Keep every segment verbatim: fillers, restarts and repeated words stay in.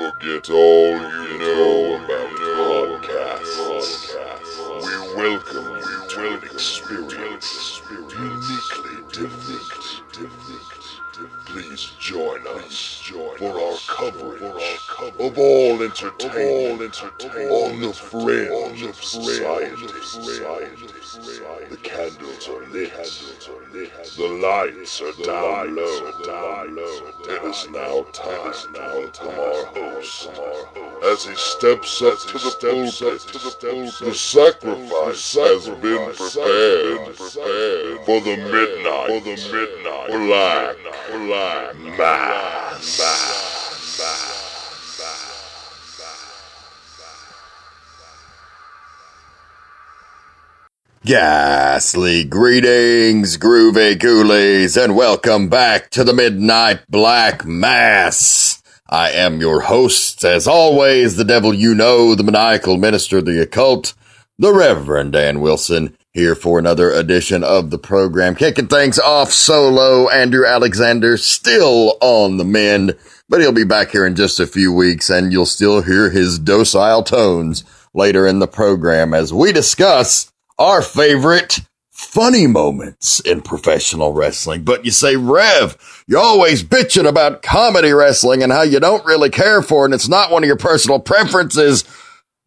forget all you know about podcasts. We welcome you to an experience uniquely different. Please join us for our coverage of all entertainment on the fringe of society. The candles are lit, the lights are down low. It is now time to welcome our host as he steps up to the pulpit. The sacrifice has been prepared for the midnight black. Black Mass. Ghastly greetings, groovy ghoulies, and welcome back to the Midnight Black Mass. I am your host, as always, the devil you know, the maniacal minister of the occult, the Reverend Dan Wilson, here for another edition of the program. Kicking things off solo, Andrew Alexander still on the mend, but he'll be back here in just a few weeks, and you'll still hear his docile tones later in the program as we discuss our favorite funny moments in professional wrestling. But you say, Rev, you're always bitching about comedy wrestling and how you don't really care for it, and it's not one of your personal preferences.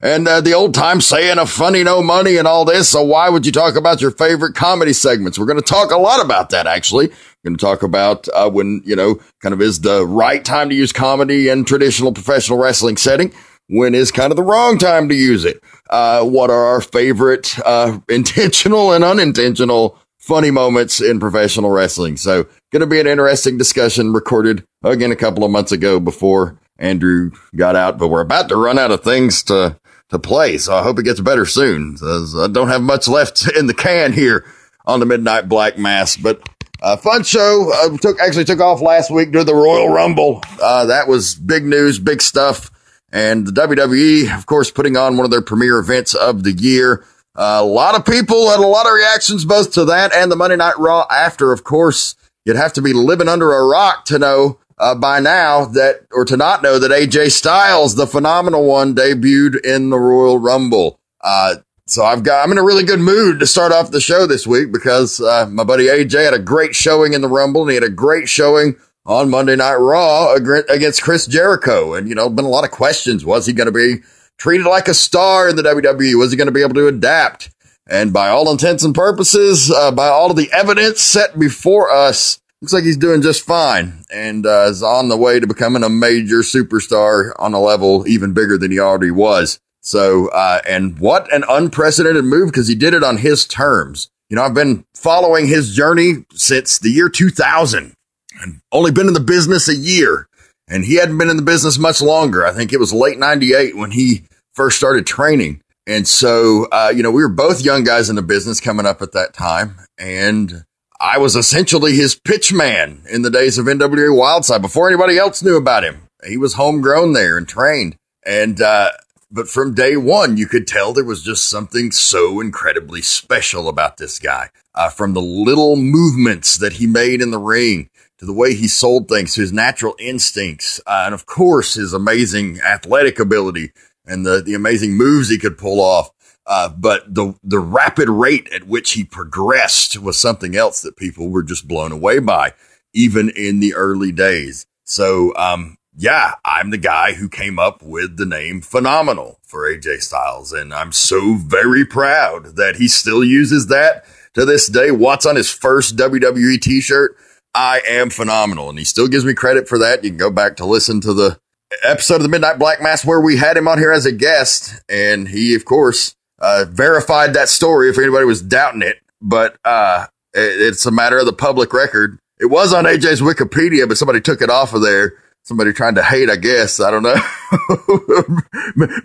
And uh, the old time saying of funny no money and all this. So why would you talk about your favorite comedy segments? We're going to talk a lot about that, actually. We're going to talk about uh, when, you know, kind of is the right time to use comedy in traditional professional wrestling setting. When is kind of the wrong time to use it? Uh, what are our favorite uh, intentional and unintentional funny moments in professional wrestling? So going to be an interesting discussion recorded again a couple of months ago before Andrew got out. But we're about to run out of things to to play, so I hope it gets better soon. I don't have much left in the can here on the Midnight Black Mass, but a fun show. Uh, took actually took off last week during the Royal Rumble. Uh, that was big news, big stuff, and the W W E, of course, putting on one of their premier events of the year. Uh, a lot of people had a lot of reactions both to that and the Monday Night Raw after. Of course, you'd have to be living under a rock to know Uh, by now that, or to not know that A J Styles, the phenomenal one, debuted in the Royal Rumble. Uh, so I've got, I'm in a really good mood to start off the show this week because, uh, my buddy A J had a great showing in the Rumble, and he had a great showing on Monday Night Raw against Chris Jericho. And, you know, been a lot of questions. Was he going to be treated like a star in the W W E? Was he going to be able to adapt? And by all intents and purposes, uh, by all of the evidence set before us, looks like he's doing just fine, and uh, is on the way to becoming a major superstar on a level even bigger than he already was. So, uh, and what an unprecedented move, because he did it on his terms. You know, I've been following his journey since the year two thousand, and only been in the business a year, and he hadn't been in the business much longer. I think it was late ninety-eight when he first started training. And so, uh, you know, we were both young guys in the business coming up at that time, and I was essentially his pitch man in the days of N W A Wildside before anybody else knew about him. He was homegrown there and trained. And, uh, but from day one, you could tell there was just something so incredibly special about this guy. Uh, from the little movements that he made in the ring to the way he sold things, to his natural instincts, uh, and of course his amazing athletic ability and the, the amazing moves he could pull off. Uh, but the, the rapid rate at which he progressed was something else that people were just blown away by, even in the early days. So, um, yeah, I'm the guy who came up with the name Phenomenal for A J Styles. And I'm so very proud that he still uses that to this day. Watts on his first W W E t-shirt, I am phenomenal. And he still gives me credit for that. You can go back to listen to the episode of the Midnight Black Mass where we had him on here as a guest. And he, of course, Uh, verified that story if anybody was doubting it, but uh, it, it's a matter of the public record. It was on A J's Wikipedia, but somebody took it off of there. Somebody trying to hate, I guess. I don't know.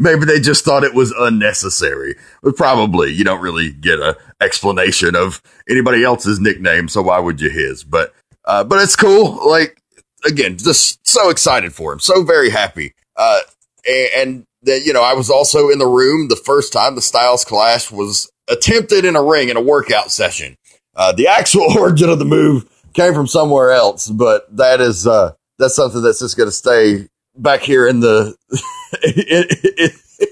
Maybe they just thought it was unnecessary. But probably you don't really get a explanation of anybody else's nickname, so why would you his? But uh, but it's cool. Like, again, just so excited for him. So very happy. Uh, and, and That, you know, I was also in the room the first time the Styles Clash was attempted in a ring in a workout session. Uh, the actual origin of the move came from somewhere else, but that is, uh, that's something that's just going to stay back here in the in,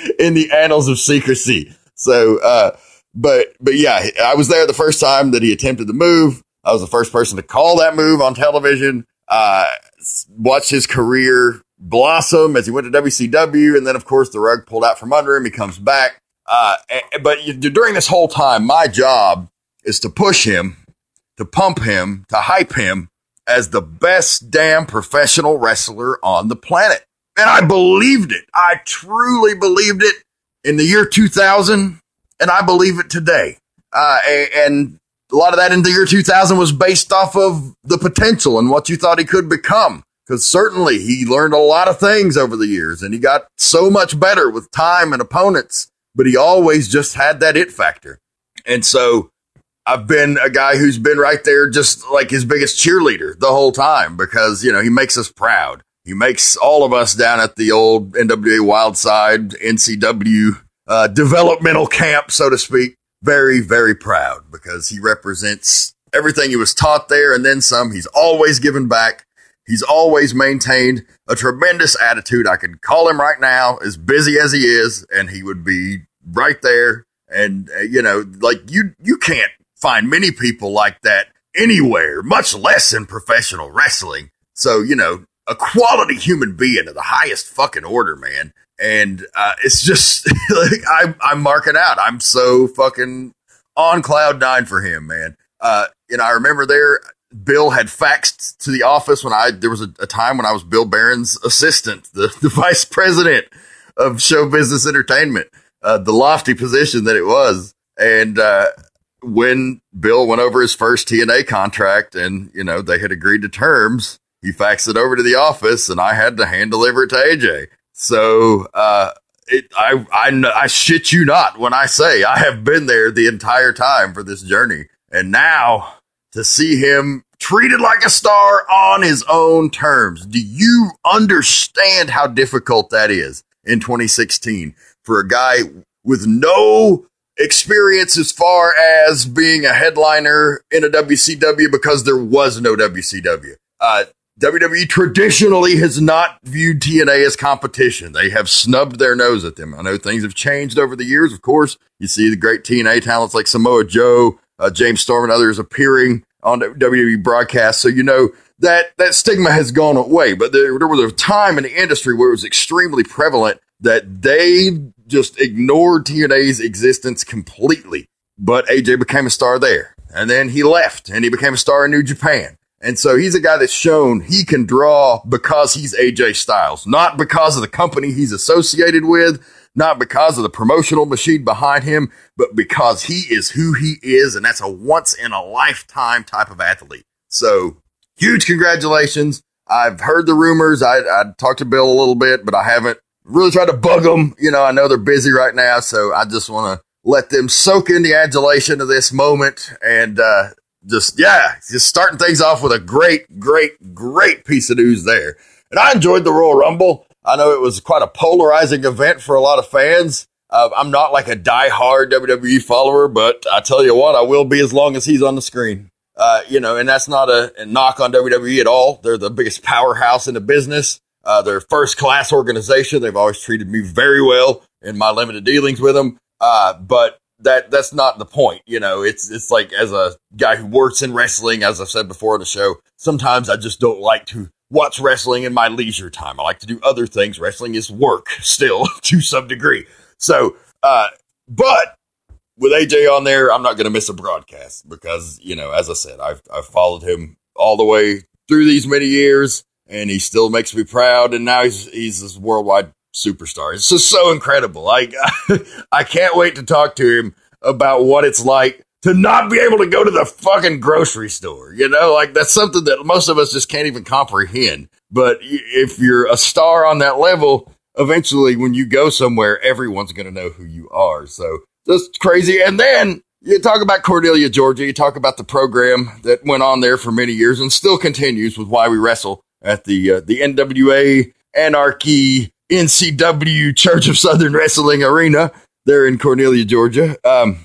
in, in the annals of secrecy. So, uh, but but yeah, I was there the first time that he attempted the move. I was the first person to call that move on television. Uh, watched his career blossom as he went to W C W, and then of course the rug pulled out from under him. He comes back. Uh, but during this whole time, my job is to push him, to pump him, to hype him as the best damn professional wrestler on the planet. And I believed it. I truly believed it in the year two thousand, and I believe it today. Uh, and a lot of that in the year two thousand was based off of the potential and what you thought he could become. Because certainly he learned a lot of things over the years, and he got so much better with time and opponents, but he always just had that it factor. And so I've been a guy who's been right there, just like his biggest cheerleader the whole time, because, you know, he makes us proud. He makes all of us down at the old N W A Wildside, N C W uh, developmental camp, so to speak, very, very proud, because he represents everything he was taught there and then some. He's always given back. He's always maintained a tremendous attitude. I could call him right now, as busy as he is, and he would be right there. And, uh, you know, like you, you can't find many people like that anywhere, much less in professional wrestling. So, you know, a quality human being of the highest fucking order, man. And uh, it's just like I, I'm marking out. I'm so fucking on cloud nine for him, man. Uh, you know, I remember there, Bill had faxed to the office when I, there was a, a time when I was Bill Barron's assistant, the, the vice president of show business entertainment, uh, the lofty position that it was. And, uh, when Bill went over his first T N A contract and, you know, they had agreed to terms, he faxed it over to the office and I had to hand deliver it to A J. So, uh, it, I, I, I shit you not when I say I have been there the entire time for this journey. And now, to see him treated like a star on his own terms. Do you understand how difficult that is in twenty sixteen for a guy with no experience as far as being a headliner in a W C W, because there was no W C W. Uh, W W E traditionally has not viewed T N A as competition. They have snubbed their nose at them. I know things have changed over the years. Of course, you see the great T N A talents like Samoa Joe, Uh, James Storm and others appearing on W W E broadcasts. So, you know, that, that stigma has gone away. But there, there was a time in the industry where it was extremely prevalent that they just ignored T N A's existence completely. But A J became a star there. And then he left and he became a star in New Japan. And so he's a guy that's shown he can draw because he's A J Styles, not because of the company he's associated with, not because of the promotional machine behind him, but because he is who he is, and that's a once-in-a-lifetime type of athlete. So, huge congratulations. I've heard the rumors. I, I talked to Bill a little bit, but I haven't really tried to bug them. You know, I know they're busy right now, so I just want to let them soak in the adulation of this moment and uh, just, yeah, just starting things off with a great, great, great piece of news there. And I enjoyed the Royal Rumble. I know it was quite a polarizing event for a lot of fans. Uh, I'm not like a diehard W W E follower, but I tell you what, I will be as long as he's on the screen. Uh, you know, and that's not a, a knock on W W E at all. They're the biggest powerhouse in the business. Uh, they're a first-class organization. They've always treated me very well in my limited dealings with them. Uh, but that that's not the point. You know, it's it's like as a guy who works in wrestling, as I've said before on the show, sometimes I just don't like to watch wrestling in my leisure time. I like to do other things. Wrestling is work still to some degree. So, uh, but with A J on there, I'm not going to miss a broadcast because, you know, as I said, I've, I've followed him all the way through these many years and he still makes me proud. And now he's, he's this worldwide superstar. It's just so incredible. Like I can't wait to talk to him about what it's like to not be able to go to the fucking grocery store, you know, like that's something that most of us just can't even comprehend. But if you're a star on that level, eventually when you go somewhere, everyone's going to know who you are. So that's crazy. And then you talk about Cornelia, Georgia, you talk about the program that went on there for many years and still continues with Why We Wrestle at the, uh, the N W A Anarchy N C W Church of Southern Wrestling Arena there in Cornelia, Georgia. Um,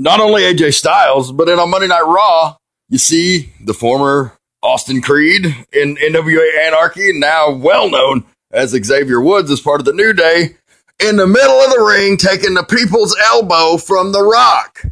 Not only A J Styles, but then on Monday Night Raw, you see the former Austin Creed in N W A Anarchy, now well known as Xavier Woods, as part of the New Day, in the middle of the ring, taking the people's elbow from The Rock.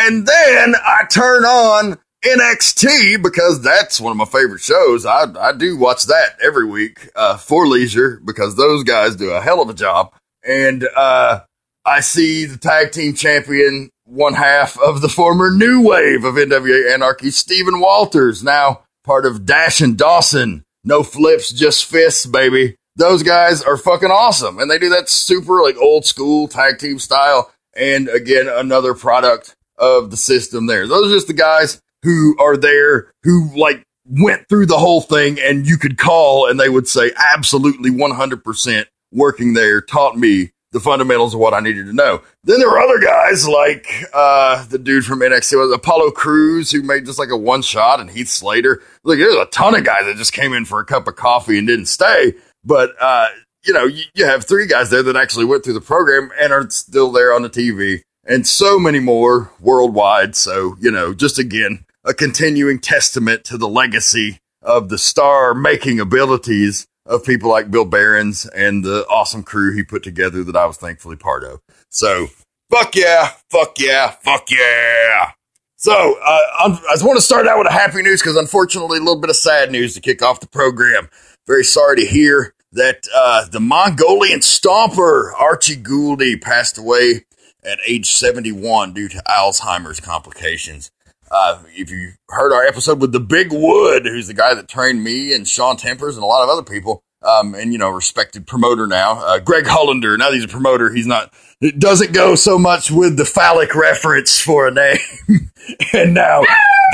And then I turn on N X T, because that's one of my favorite shows. I, I do watch that every week uh, for leisure, because those guys do a hell of a job. And uh, I see the tag team champion, one half of the former new wave of N W A Anarchy, Stephen Walters, now part of Dash and Dawson. No flips, just fists, baby. Those guys are fucking awesome. And they do that super like old school tag team style. And again, another product of the system there. Those are just the guys who are there, who like went through the whole thing, and you could call and they would say, absolutely one hundred percent working there taught me the fundamentals of what I needed to know. Then there were other guys like uh, the dude from N X T, was Apollo Crews, who made just like a one shot, and Heath Slater. Like, there's a ton of guys that just came in for a cup of coffee and didn't stay. But, uh, you know, you, you have three guys there that actually went through the program and are still there on the T V, and so many more worldwide. So, you know, just again, a continuing testament to the legacy of the star making abilities of people like Bill Barron's and the awesome crew he put together that I was thankfully part of. So fuck yeah, fuck yeah, fuck yeah. So uh, I'm, I just want to start out with a happy news, because unfortunately a little bit of sad news to kick off the program. Very sorry to hear that uh, the Mongolian stomper Archie Gouldie passed away at age seventy-one due to Alzheimer's complications. Uh, if you heard our episode with the Big Wood, who's the guy that trained me and Sean Tempers and a lot of other people, um, and, you know, respected promoter now, uh, Greg Hollander. Now that he's a promoter, he's not, it doesn't go so much with the phallic reference for a name, and now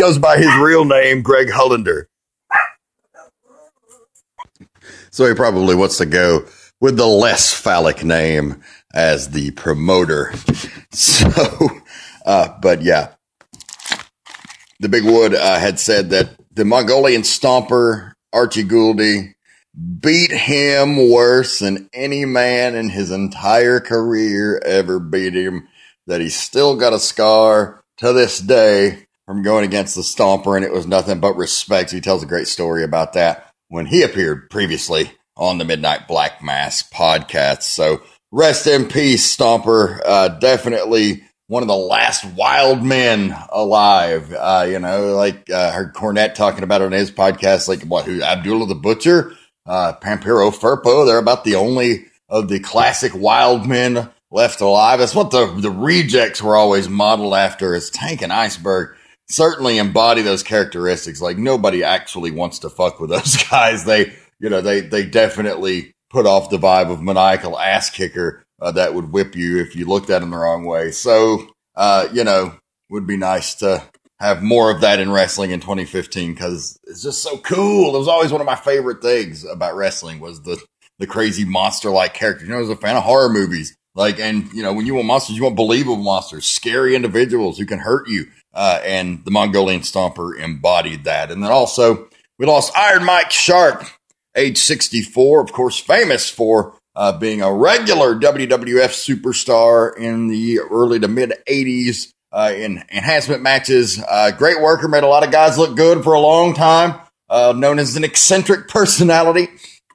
goes by his real name, Greg Hollander. So he probably wants to go with the less phallic name as the promoter. So, uh, but yeah, the Big Wood uh, had said that the Mongolian stomper, Archie Gouldie, beat him worse than any man in his entire career ever beat him, that he still got a scar to this day from going against the stomper, and it was nothing but respect. He tells a great story about that when he appeared previously on the Midnight Black Mask podcast. So rest in peace, stomper. Uh, definitely one of the last wild men alive. Uh, you know, like I uh, heard Cornette talking about it on his podcast, like what, who, Abdullah the Butcher, uh, Pampero Furpo. They're about the only of the classic wild men left alive. That's what the, the rejects were always modeled after, is Tank and Iceberg certainly embody those characteristics. Like, nobody actually wants to fuck with those guys. They, you know, they, they definitely put off the vibe of maniacal ass kicker. Uh, that would whip you if you looked at him the wrong way. So, uh, you know, would be nice to have more of that in wrestling in twenty fifteen, because it's just so cool. It was always one of my favorite things about wrestling, was the, the crazy monster-like characters. You know, I was a fan of horror movies. Like, and, you know, when you want monsters, you want believable monsters, scary individuals who can hurt you. Uh, and the Mongolian Stomper embodied that. And then also, we lost Iron Mike Sharpe, age sixty-four, of course, famous for Uh, being a regular W W F superstar in the early to mid eighties, uh, in enhancement matches. Uh, great worker, made a lot of guys look good for a long time, uh, known as an eccentric personality,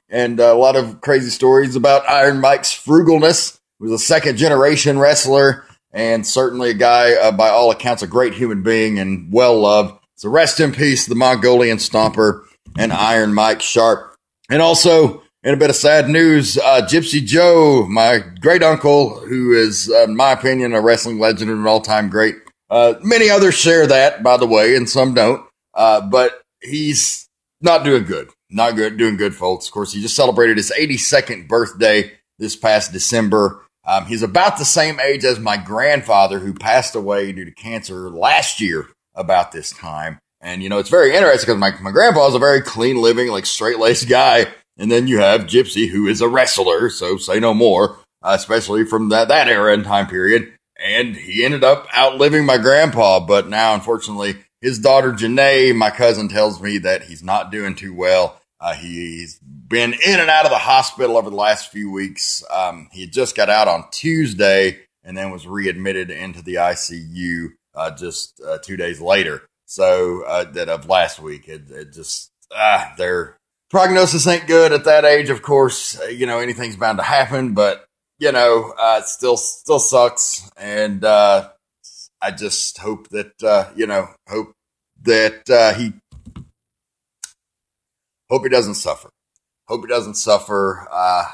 and uh, a lot of crazy stories about Iron Mike's frugalness. He was a second generation wrestler, and certainly a guy, uh, by all accounts, a great human being and well loved. So rest in peace, the Mongolian Stomper and Iron Mike Sharpe. And also, in a bit of sad news, uh, Gypsy Joe, my great uncle, who is, uh, in my opinion, a wrestling legend and an all-time great. Uh, many others share that, by the way, and some don't. Uh, but he's not doing good. Not good, doing good, folks. Of course, he just celebrated his eighty-second birthday this past December. Um, he's about the same age as my grandfather, who passed away due to cancer last year about this time. And, you know, it's very interesting, because my, my grandpa is a very clean-living, like, straight-laced guy. And then you have Gypsy, who is a wrestler, so say no more, uh, especially from that, that era and time period. And he ended up outliving my grandpa, but now, unfortunately, his daughter, Janae, my cousin, tells me that he's not doing too well. Uh, he's been in and out of the hospital over the last few weeks. Um, he just got out on Tuesday and then was readmitted into the I C U uh, just uh, two days later. So uh, that of last week, it, it just ah, their prognosis ain't good at that age. Of course, you know, anything's bound to happen, but you know, uh, it still still sucks. And uh, I just hope that uh, you know, hope that uh, he hope he doesn't suffer. Hope he doesn't suffer uh,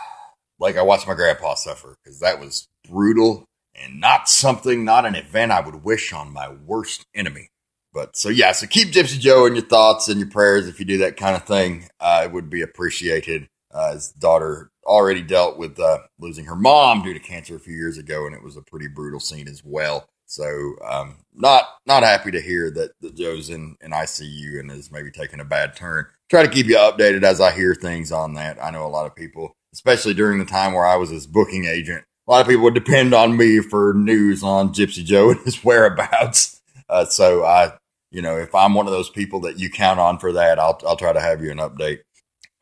like I watched my grandpa suffer, because that was brutal and not something, not an event I would wish on my worst enemy. But so, yeah, so keep Gypsy Joe in your thoughts and your prayers if you do that kind of thing. Uh, it would be appreciated. Uh, his daughter already dealt with uh, losing her mom due to cancer a few years ago, and it was a pretty brutal scene as well. So um, not not happy to hear that, that Joe's in, in I C U and is maybe taking a bad turn. Try to keep you updated as I hear things on that. I know a lot of people, especially during the time where I was his booking agent, a lot of people would depend on me for news on Gypsy Joe and his whereabouts. Uh, so I, you know, if I'm one of those people that you count on for that, I'll I'll try to have you an update.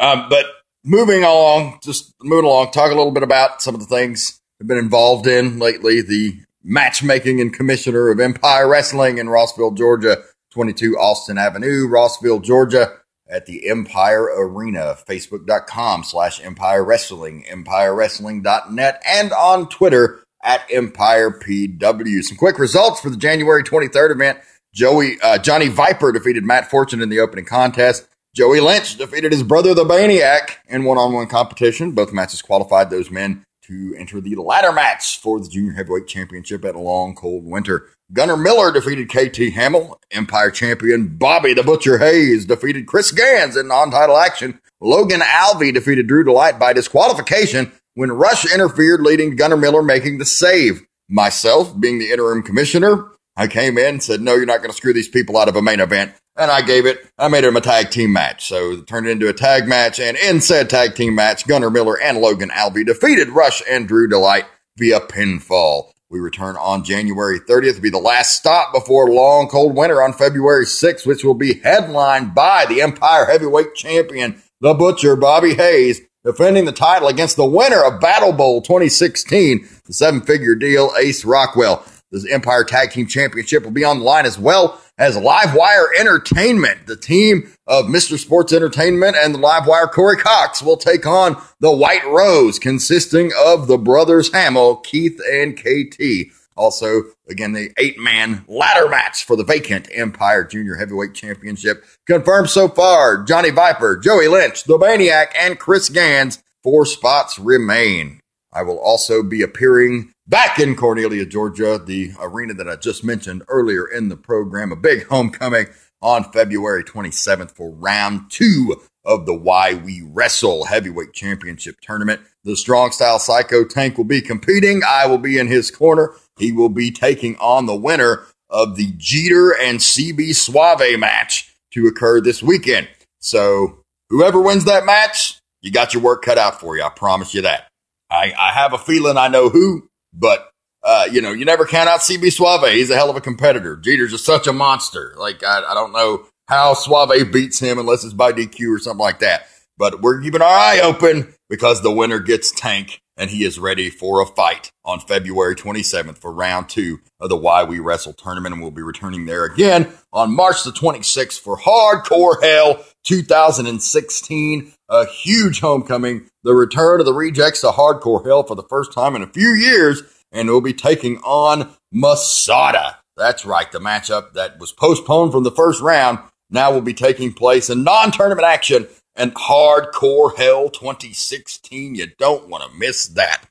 Um, but moving along, just moving along, talk a little bit about some of the things I've been involved in lately. The matchmaking and commissioner of Empire Wrestling in Rossville, Georgia, twenty-two Austin Avenue, Rossville, Georgia, at the Empire Arena, facebook.com slash Empire Wrestling, empire wrestling dot net, and on Twitter at EmpirePW. Some quick results for the January twenty-third event. Joey, uh, Johnny Viper defeated Matt Fortune in the opening contest. Joey Lynch defeated his brother, the Maniac, in one-on-one competition. Both matches qualified those men to enter the ladder match for the Junior Heavyweight Championship at a Long Cold Winter. Gunnar Miller defeated K T Hamill. Empire champion Bobby the Butcher Hayes defeated Chris Gans in non-title action. Logan Alvey defeated Drew Delight by disqualification when Rush interfered, leading Gunnar Miller making the save. Myself, being the interim commissioner, I came in and said, no, you're not going to screw these people out of a main event. And I gave it, I made it a tag team match. So it turned into a tag match. And in said tag team match, Gunnar Miller and Logan Alvey defeated Rush and Drew Delight via pinfall. We return on January thirtieth. It'll be the last stop before Long Cold Winter on February sixth, which will be headlined by the Empire Heavyweight Champion, the Butcher Bobby Hayes, defending the title against the winner of Battle Bowl twenty sixteen, the seven-figure deal, Ace Rockwell. The Empire Tag Team Championship will be on the line, as well as Livewire Entertainment. The team of Mister Sports Entertainment and the Livewire Corey Cox will take on the White Rose, consisting of the brothers Hamill, Keith, and K T. Also, again, the eight-man ladder match for the vacant Empire Junior Heavyweight Championship. Confirmed so far, Johnny Viper, Joey Lynch, The Maniac, and Chris Gans. Four spots remain. I will also be appearing back in Cornelia, Georgia, the arena that I just mentioned earlier in the program, a big homecoming on February twenty-seventh for round two of the Why We Wrestle Heavyweight Championship Tournament. The Strong Style Psycho Tank will be competing. I will be in his corner. He will be taking on the winner of the Jeter and C B Suave match to occur this weekend. So whoever wins that match, you got your work cut out for you. I promise you that. I, I have a feeling I know who, but, uh, you know, you never count out C B Suave. He's a hell of a competitor. Jeter's just such a monster. Like, I, I don't know how Suave beats him unless it's by D Q or something like that. But we're keeping our eye open because the winner gets Tank, and he is ready for a fight on February twenty-seventh for round two of the Why We Wrestle tournament. And we'll be returning there again on March the twenty-sixth for Hardcore Hell two thousand sixteen. A huge homecoming, the return of the Rejects to Hardcore Hell for the first time in a few years, and we'll be taking on Masada. That's right, the matchup that was postponed from the first round now will be taking place in non-tournament action and Hardcore Hell twenty sixteen. You don't want to miss that.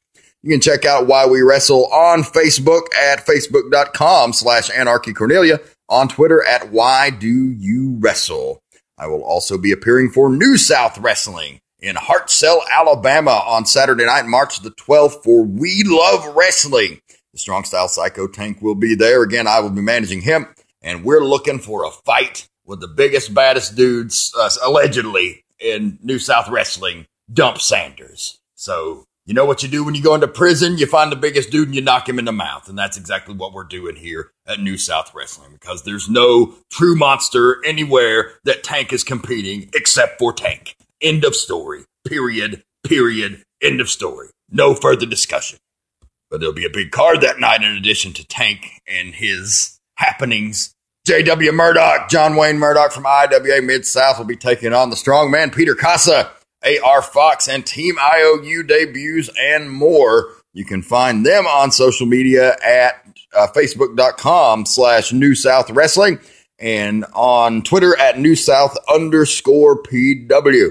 You can check out Why We Wrestle on Facebook at facebook.com slash Anarchy Cornelia, on Twitter at Why Do You Wrestle. I will also be appearing for New South Wrestling in Hartselle, Alabama on Saturday night, March the twelfth for We Love Wrestling. The Strong Style Psycho Tank will be there. Again, I will be managing him, and we're looking for a fight with the biggest, baddest dudes, uh, allegedly, in New South Wrestling, Dump Sanders. So you know what you do when you go into prison? You find the biggest dude and you knock him in the mouth. And that's exactly what we're doing here at New South Wrestling, because there's no true monster anywhere that Tank is competing except for Tank. End of story. Period. Period. End of story. No further discussion. But there'll be a big card that night in addition to Tank and his happenings. J W Murdoch, John Wayne Murdoch from I W A Mid-South will be taking on the Strongman, Peter Casa, A R Fox, and Team I O U debuts and more. You can find them on social media at uh, facebook.com slash New South Wrestling and on Twitter at New South underscore P W.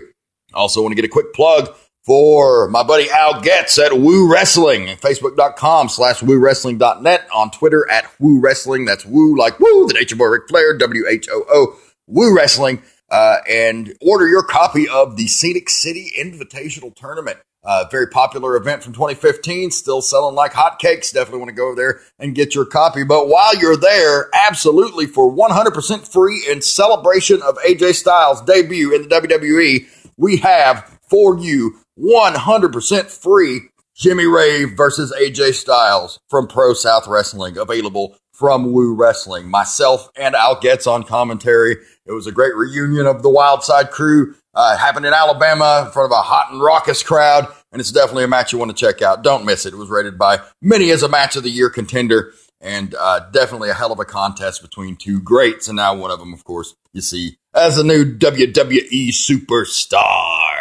Also want to get a quick plug for my buddy Al Getz at Woo Wrestling, facebook.com slash woowrestling.net, on Twitter at Woo Wrestling. That's Woo like Woo, the Nature Boy Ric Flair, W H O O, Woo Wrestling. Uh, and order your copy of the Scenic City Invitational Tournament. Uh, very popular event from twenty fifteen, still selling like hotcakes. Definitely want to go over there and get your copy. But while you're there, absolutely for one hundred percent free in celebration of A J Styles' debut in the W W E, we have for you one hundred percent free Jimmy Rave versus A J Styles from Pro South Wrestling, available from Woo Wrestling. Myself and Al Getz on commentary. It was a great reunion of the Wildside crew. Uh, it happened in Alabama in front of a hot and raucous crowd, and it's definitely a match you want to check out. Don't miss it. It was rated by many as a match of the year contender, and uh, definitely a hell of a contest between two greats, and now one of them, of course, you see as a new W W E superstar.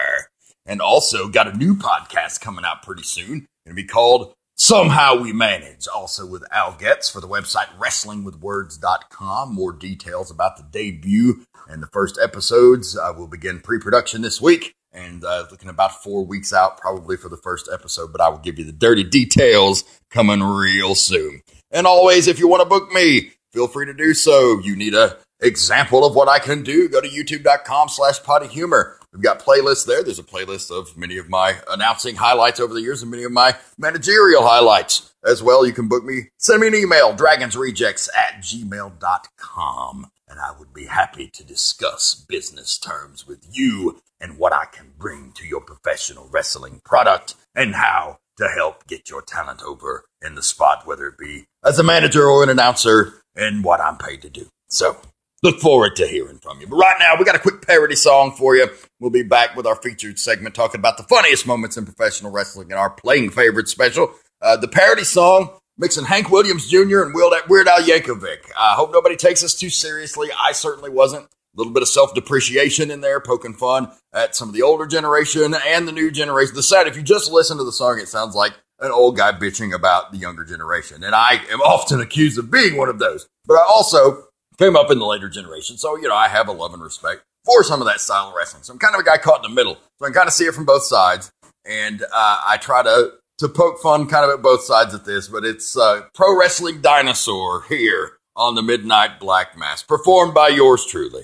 And also got a new podcast coming out pretty soon. It'll be called Somehow We Manage, also with Al Getz, for the website wrestling with words dot com. More details about the debut and the first episodes. I uh, will begin pre-production this week and uh, looking about four weeks out probably for the first episode, but I will give you the dirty details coming real soon. And always, if you want to book me, feel free to do so. You need a example of what I can do, go to youtube.com slash pottyhumor. We've got playlists there. There's a playlist of many of my announcing highlights over the years and many of my managerial highlights as well. You can book me. Send me an email, dragonsrejects at gmail dot com, and I would be happy to discuss business terms with you and what I can bring to your professional wrestling product and how to help get your talent over in the spot, whether it be as a manager or an announcer, and what I'm paid to do. So look forward to hearing from you. But right now, we got a quick parody song for you. We'll be back with our featured segment talking about the funniest moments in professional wrestling in our Playing Favorites special. Uh, the parody song mixing Hank Williams Junior and Weird Al Yankovic. I hope nobody takes us too seriously. I certainly wasn't. A little bit of self-depreciation in there, poking fun at some of the older generation and the new generation. The sad, if you just listen to the song, it sounds like an old guy bitching about the younger generation. And I am often accused of being one of those. But I also came up in the later generation, so, you know, I have a love and respect for some of that style of wrestling. So I'm kind of a guy caught in the middle. So I can kind of see it from both sides, and uh, I try to, to poke fun kind of at both sides of this, but it's uh, Pro Wrestling Dinosaur here on the Midnight Black Mass, performed by yours truly.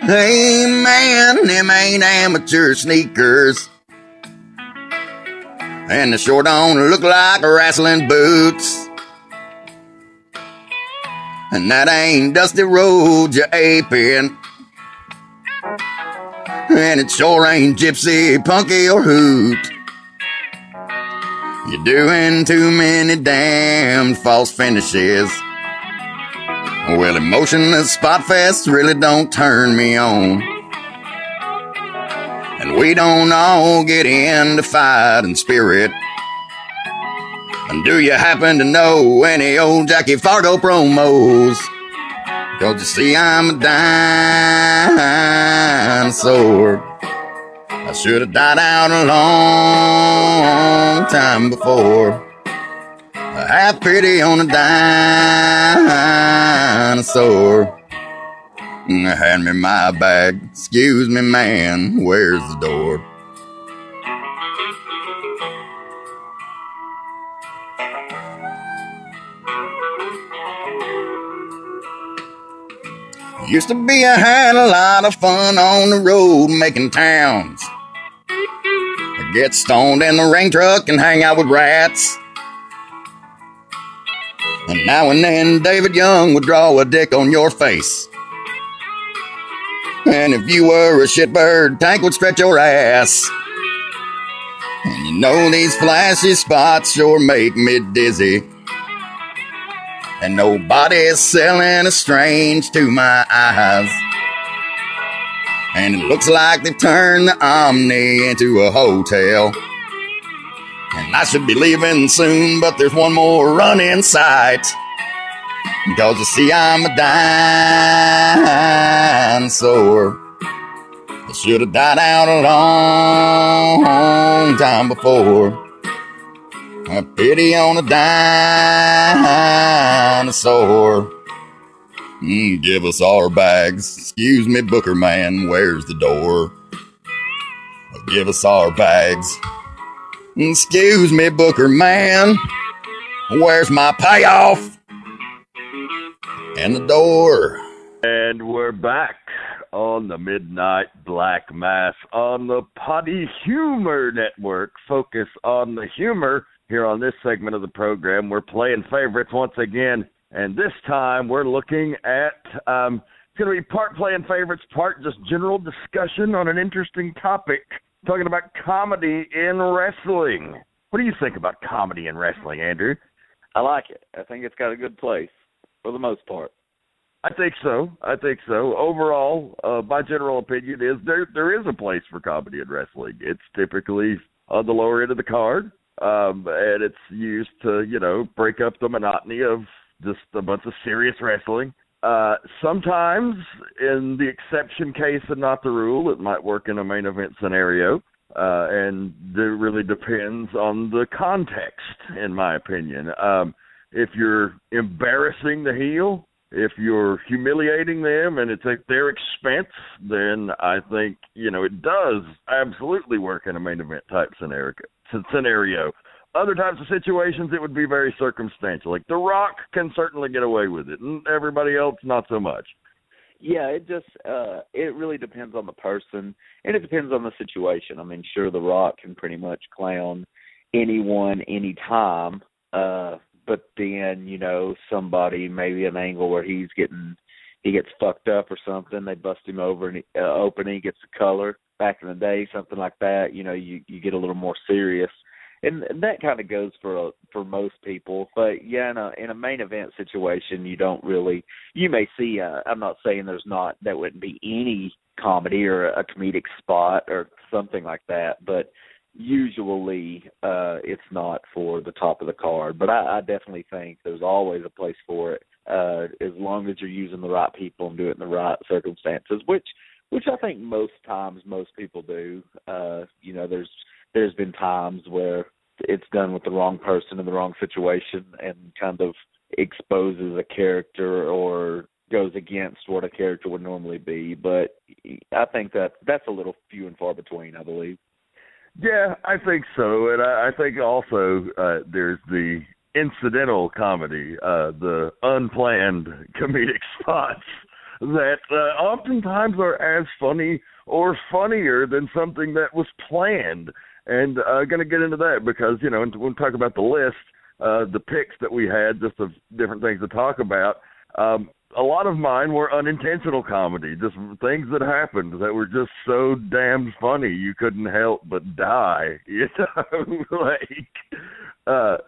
Hey man, them ain't amateur sneakers, and the sure don't look like wrestling boots, and that ain't Dusty Road you're aping, and it sure ain't Gypsy, Punky, or Hoot. You're doing too many damn false finishes. Well, emotionless spot fests really don't turn me on. And we don't all get into fighting spirit. And do you happen to know any old Jackie Fargo promos? Don't you see I'm a dinosaur? I should have died out a long time before. Have pity on a dinosaur. Hand me my bag. Excuse me, man. Where's the door? Used to be I had a lot of fun on the road making towns. I get stoned in the rain truck and hang out with rats. And now and then David Young would draw a dick on your face. And if you were a shitbird, Tank would stretch your ass. And you know these flashy spots sure make me dizzy. And nobody's selling a strange to my eyes. And it looks like they've turned the Omni into a hotel. And I should be leaving soon, but there's one more run in sight. Because you see, I'm a dinosaur. I should have died out a long time before. A pity on a dinosaur. Mm, give us our bags. Excuse me, Booker man, where's the door? Give us our bags. Excuse me, Booker man, where's my payoff? And the door. And we're back on the Midnight Black Mass on the Potty Humor Network. Focus on the humor here on this segment of the program. We're playing favorites once again. And this time, we're looking at, um, it's going to be part playing favorites, part just general discussion on an interesting topic, talking about comedy in wrestling. What do you think about comedy in wrestling, Andrew? I like it. I think it's got a good place, for the most part. I think so. I think so. Overall, uh, my general opinion is there there is a place for comedy in wrestling. It's typically on the lower end of the card, um, and it's used to, you know, break up the monotony of just a bunch of serious wrestling. Uh, sometimes, in the exception case and not the rule, it might work in a main event scenario, uh, and it really depends on the context, in my opinion. Um, if you're embarrassing the heel, if you're humiliating them and it's at their expense, then I think, you know, it does absolutely work in a main event type scenario. Other types of situations, it would be very circumstantial. Like, The Rock can certainly get away with it, and everybody else, not so much. Yeah, it just, uh, it really depends on the person, and it depends on the situation. I mean, sure, The Rock can pretty much clown anyone, anytime, uh, but then, you know, somebody, maybe an angle where he's getting, he gets fucked up or something, they bust him over and he, uh, open, and he gets the color. Back in the day, something like that, you know, you, you get a little more serious. And that kind of goes for for most people. But, yeah, in a, in a main event situation, you don't really – you may see – I'm not saying there's not – that wouldn't be any comedy or a comedic spot or something like that. But usually uh, it's not for the top of the card. But I, I definitely think there's always a place for it uh, as long as you're using the right people and do it in the right circumstances, which which I think most times most people do. Uh, you know, there's – There's been times where it's done with the wrong person in the wrong situation and kind of exposes a character or goes against what a character would normally be. But I think that that's a little few and far between, I believe. Yeah, I think so. And I, I think also uh, there's the incidental comedy, uh, the unplanned comedic spots that uh, oftentimes are as funny or funnier than something that was planned. And I'm uh, going to get into that because, you know, when we talk about the list, uh, the picks that we had, just of different things to talk about, um, a lot of mine were unintentional comedy, just things that happened that were just so damn funny you couldn't help but die, you know, like, uh,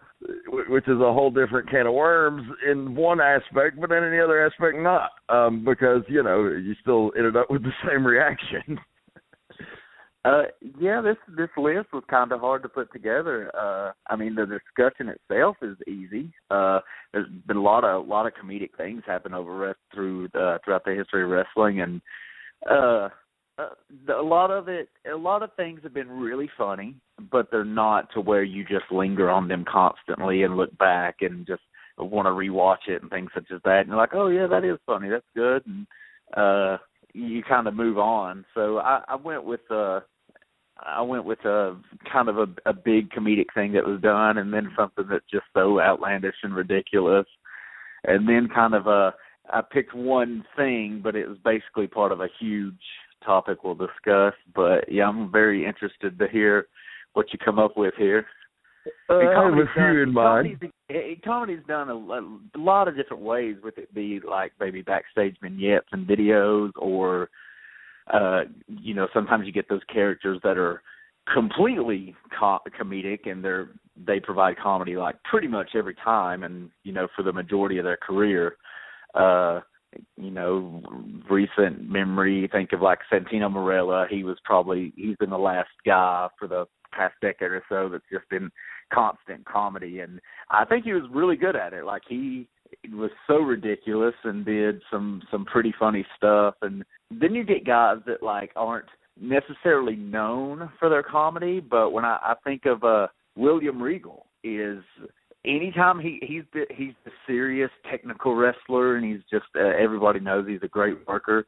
which is a whole different can of worms in one aspect, but in any other aspect not, um, because, you know, you still ended up with the same reaction. Uh, yeah, this this list was kind of hard to put together. Uh, I mean, the discussion itself is easy. Uh, there's been a lot of a lot of comedic things happen over through uh, throughout the history of wrestling, and uh, uh, a lot of it, a lot of things have been really funny, but they're not to where you just linger on them constantly and look back and just want to rewatch it and things such as that. And you're like, oh yeah, that is funny, that's good, and uh, you kind of move on. So I, I went with uh, I went with a kind of a, a big comedic thing that was done, and then something that's just so outlandish and ridiculous, and then kind of a I picked one thing, but it was basically part of a huge topic we'll discuss. But yeah, I'm very interested to hear what you come up with here. Uh, I have a few in mind. Comedy's, comedy's done a, a lot of different ways, with it be like maybe backstage vignettes and videos, or uh, you know, sometimes you get those characters that are completely co- comedic and they're they provide comedy like pretty much every time, and you know, for the majority of their career. Uh, you know, recent memory, think of like Santino Marella. He was probably, he's been the last guy for the past decade or so that's just been constant comedy. And I think he was really good at it. Like, he was so ridiculous and did some, some pretty funny stuff. And then you get guys that like aren't necessarily known for their comedy, but when I, I think of uh, William Regal, is anytime he, he's the, he's the serious technical wrestler, and he's just uh, everybody knows he's a great worker,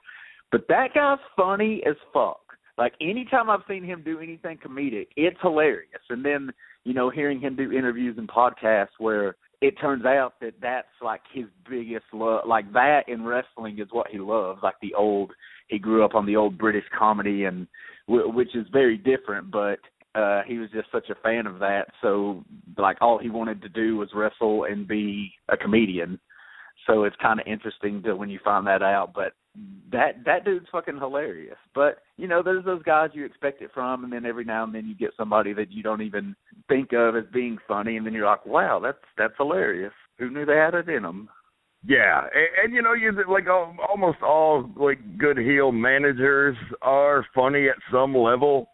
but that guy's funny as fuck. Like, anytime I've seen him do anything comedic, it's hilarious. And then, you know, hearing him do interviews and podcasts where it turns out that that's like his biggest love, like that in wrestling is what he loves. Like the old, he grew up on the old British comedy, and which is very different, but uh, he was just such a fan of that. So like all he wanted to do was wrestle and be a comedian. So it's kind of interesting to when you find that out, but that, that dude's fucking hilarious. But, you know, there's those guys you expect it from, and then every now and then you get somebody that you don't even think of as being funny, and then you're like, wow, that's that's hilarious. Who knew they had it in them? Yeah, and, and you know, you like almost all like good heel managers are funny at some level.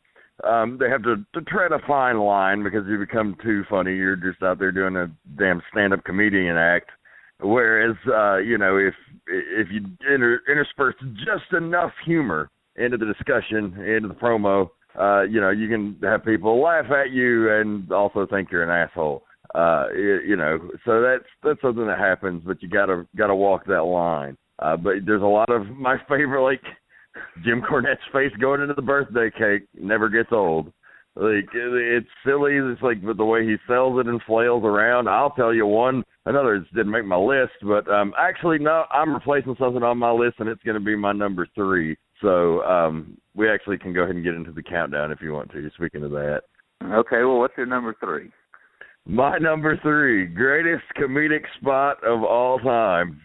Um, they have to, to tread a fine line, because you become too funny, you're just out there doing a damn stand-up comedian act. Whereas, uh, you know, if if you inter, intersperse just enough humor into the discussion, into the promo, uh, you know, you can have people laugh at you and also think you're an asshole. Uh, you, you know, so that's that's something that happens, but you gotta gotta walk that line. Uh, but there's a lot of my favorite, like Jim Cornette's face going into the birthday cake never gets old. Like, it's silly. It's like the way he sells it and flails around. I'll tell you one. Another didn't make my list, but um, actually, no, I'm replacing something on my list, and it's going to be my number three. So um, we actually can go ahead and get into the countdown if you want to, speaking of that. Okay, well, what's your number three? My number three, greatest comedic spot of all time.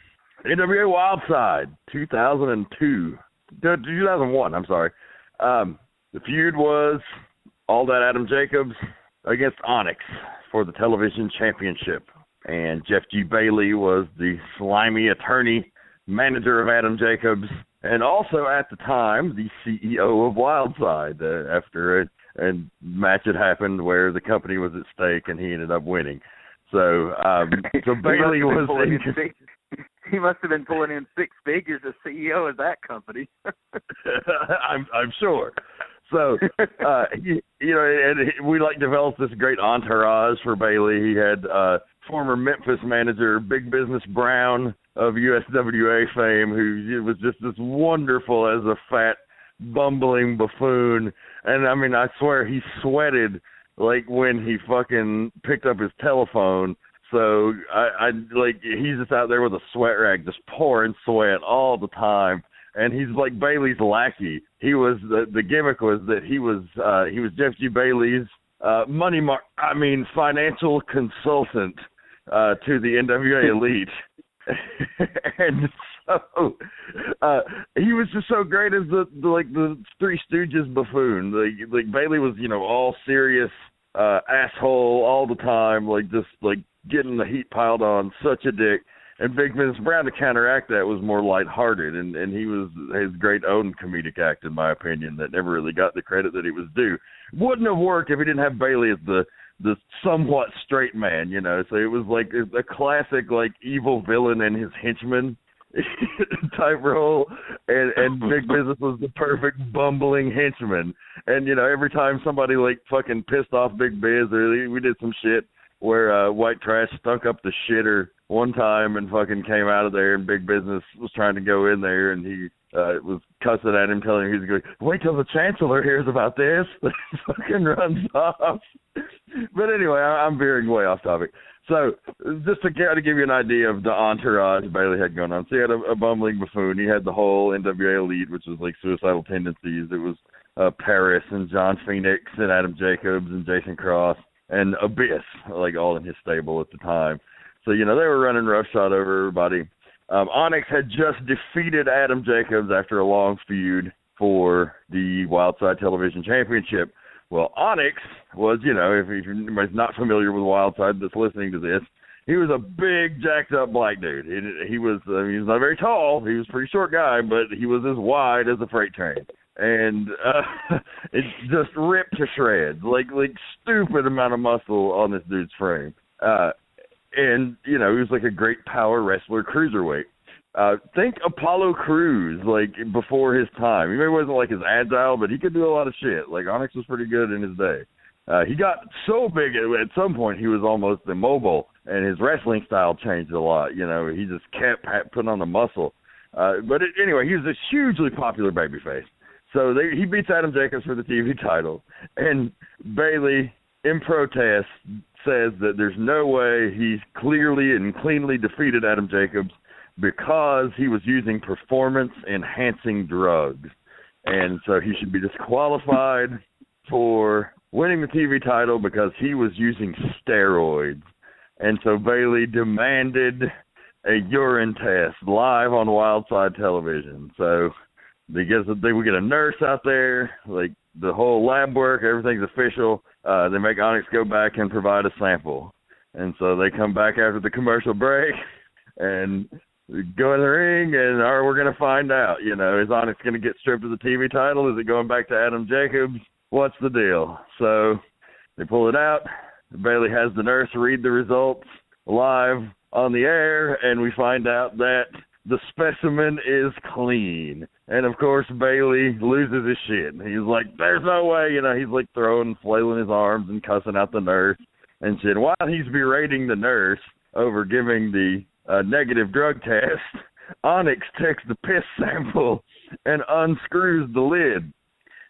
N W A Wildside, two thousand two. two thousand one, I'm sorry. Um, the feud was... All that Adam Jacobs against Onyx for the television championship. And Jeff G. Bailey was the slimy attorney, manager of Adam Jacobs, and also at the time the C E O of Wildside, uh, after a, a match had happened where the company was at stake and he ended up winning. So, um, so Bailey was... In, six, he must have been pulling in six figures as C E O of that company. I'm, I'm sure. So, uh, you, you know, and we, like, developed this great entourage for Bailey. He had uh, former Memphis manager Big Business Brown of U S W A fame, who was just as wonderful as a fat, bumbling buffoon. And, I mean, I swear he sweated, like, when he fucking picked up his telephone. So, I, I like, he's just out there with a sweat rag, just pouring sweat all the time. And he's like Bailey's lackey. He was the, the gimmick was that he was uh, he was Jeff G. Bailey's uh, money mar- I mean financial consultant uh, to the N W A elite. And so uh, he was just so great as the, the like the Three Stooges buffoon. Like, like Bailey was, you know, all serious uh, asshole all the time, like just like getting the heat piled on, such a dick. And Big Vince Brown, to counteract that, was more lighthearted, and, and he was his great own comedic act, in my opinion, that never really got the credit that he was due. Wouldn't have worked if he didn't have Bailey as the, the somewhat straight man, you know. So it was like a classic, like, evil villain and his henchman type role, and, and Big Business was the perfect bumbling henchman. And, you know, every time somebody, like, fucking pissed off Big Biz, or we did some shit where uh, White Trash stunk up the shitter one time and fucking came out of there, and Big Business was trying to go in there, and he uh, was cussing at him, telling him he's going, wait till the Chancellor hears about this. Fucking runs off. But anyway, I- I'm veering way off topic. So just to, to give you an idea of the entourage Bailey had going on. So he had a, a bumbling buffoon. He had the whole N W A elite, which was like suicidal tendencies. It was uh, Paris and John Phoenix and Adam Jacobs and Jason Cross and Abyss, like all in his stable at the time. So, you know, they were running roughshod over everybody. Um, Onyx had just defeated Adam Jacobs after a long feud for the Wildside Television Championship. Well, Onyx was, you know, if, if anybody's not familiar with Wildside that's listening to this, He was a big, jacked-up black dude. He, he was uh, he was not very tall. He was a pretty short guy, but he was as wide as a freight train. And uh, it just ripped to shreds, like like stupid amount of muscle on this dude's frame. Uh, and, you know, he was like a great power wrestler cruiserweight. Uh, think Apollo Crews, like, before his time. He maybe wasn't, like, as agile, but he could do a lot of shit. Like, Onyx was pretty good in his day. Uh, he got so big at some point he was almost immobile, and his wrestling style changed a lot. You know, he just kept putting on the muscle. Uh, but it, anyway, he was a hugely popular babyface. So they, he beats Adam Jacobs for the T V title, and Bailey, in protest, says that there's no way he's clearly and cleanly defeated Adam Jacobs because he was using performance-enhancing drugs. And so he should be disqualified for winning the T V title because he was using steroids. And so Bailey demanded a urine test live on Wildside television. So they guess that they would get a nurse out there, like the whole lab work, everything's official. Uh, they make Onyx go back and provide a sample. And so they come back after the commercial break and go in the ring, and all right, we're going to find out, you know, is Onyx going to get stripped of the T V title? Is it going back to Adam Jacobs? What's the deal? So they pull it out. Bailey has the nurse read the results live on the air, and we find out that the specimen is clean. And, of course, Bailey loses his shit. He's like, there's no way. You know, he's, like, throwing, flailing his arms and cussing out the nurse and shit. While he's berating the nurse over giving the uh, negative drug test, Onyx takes the piss sample and unscrews the lid.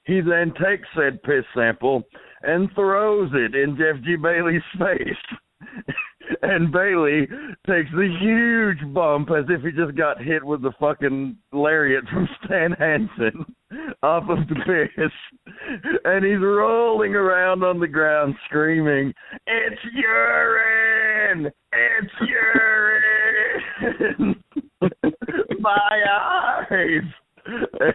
He then takes said piss sample and throws it in Jeff G. Bailey's face. And Bailey takes the huge bump as if he just got hit with the fucking lariat from Stan Hansen off of the piss. And he's rolling around on the ground screaming, "It's urine! It's urine! My eyes!"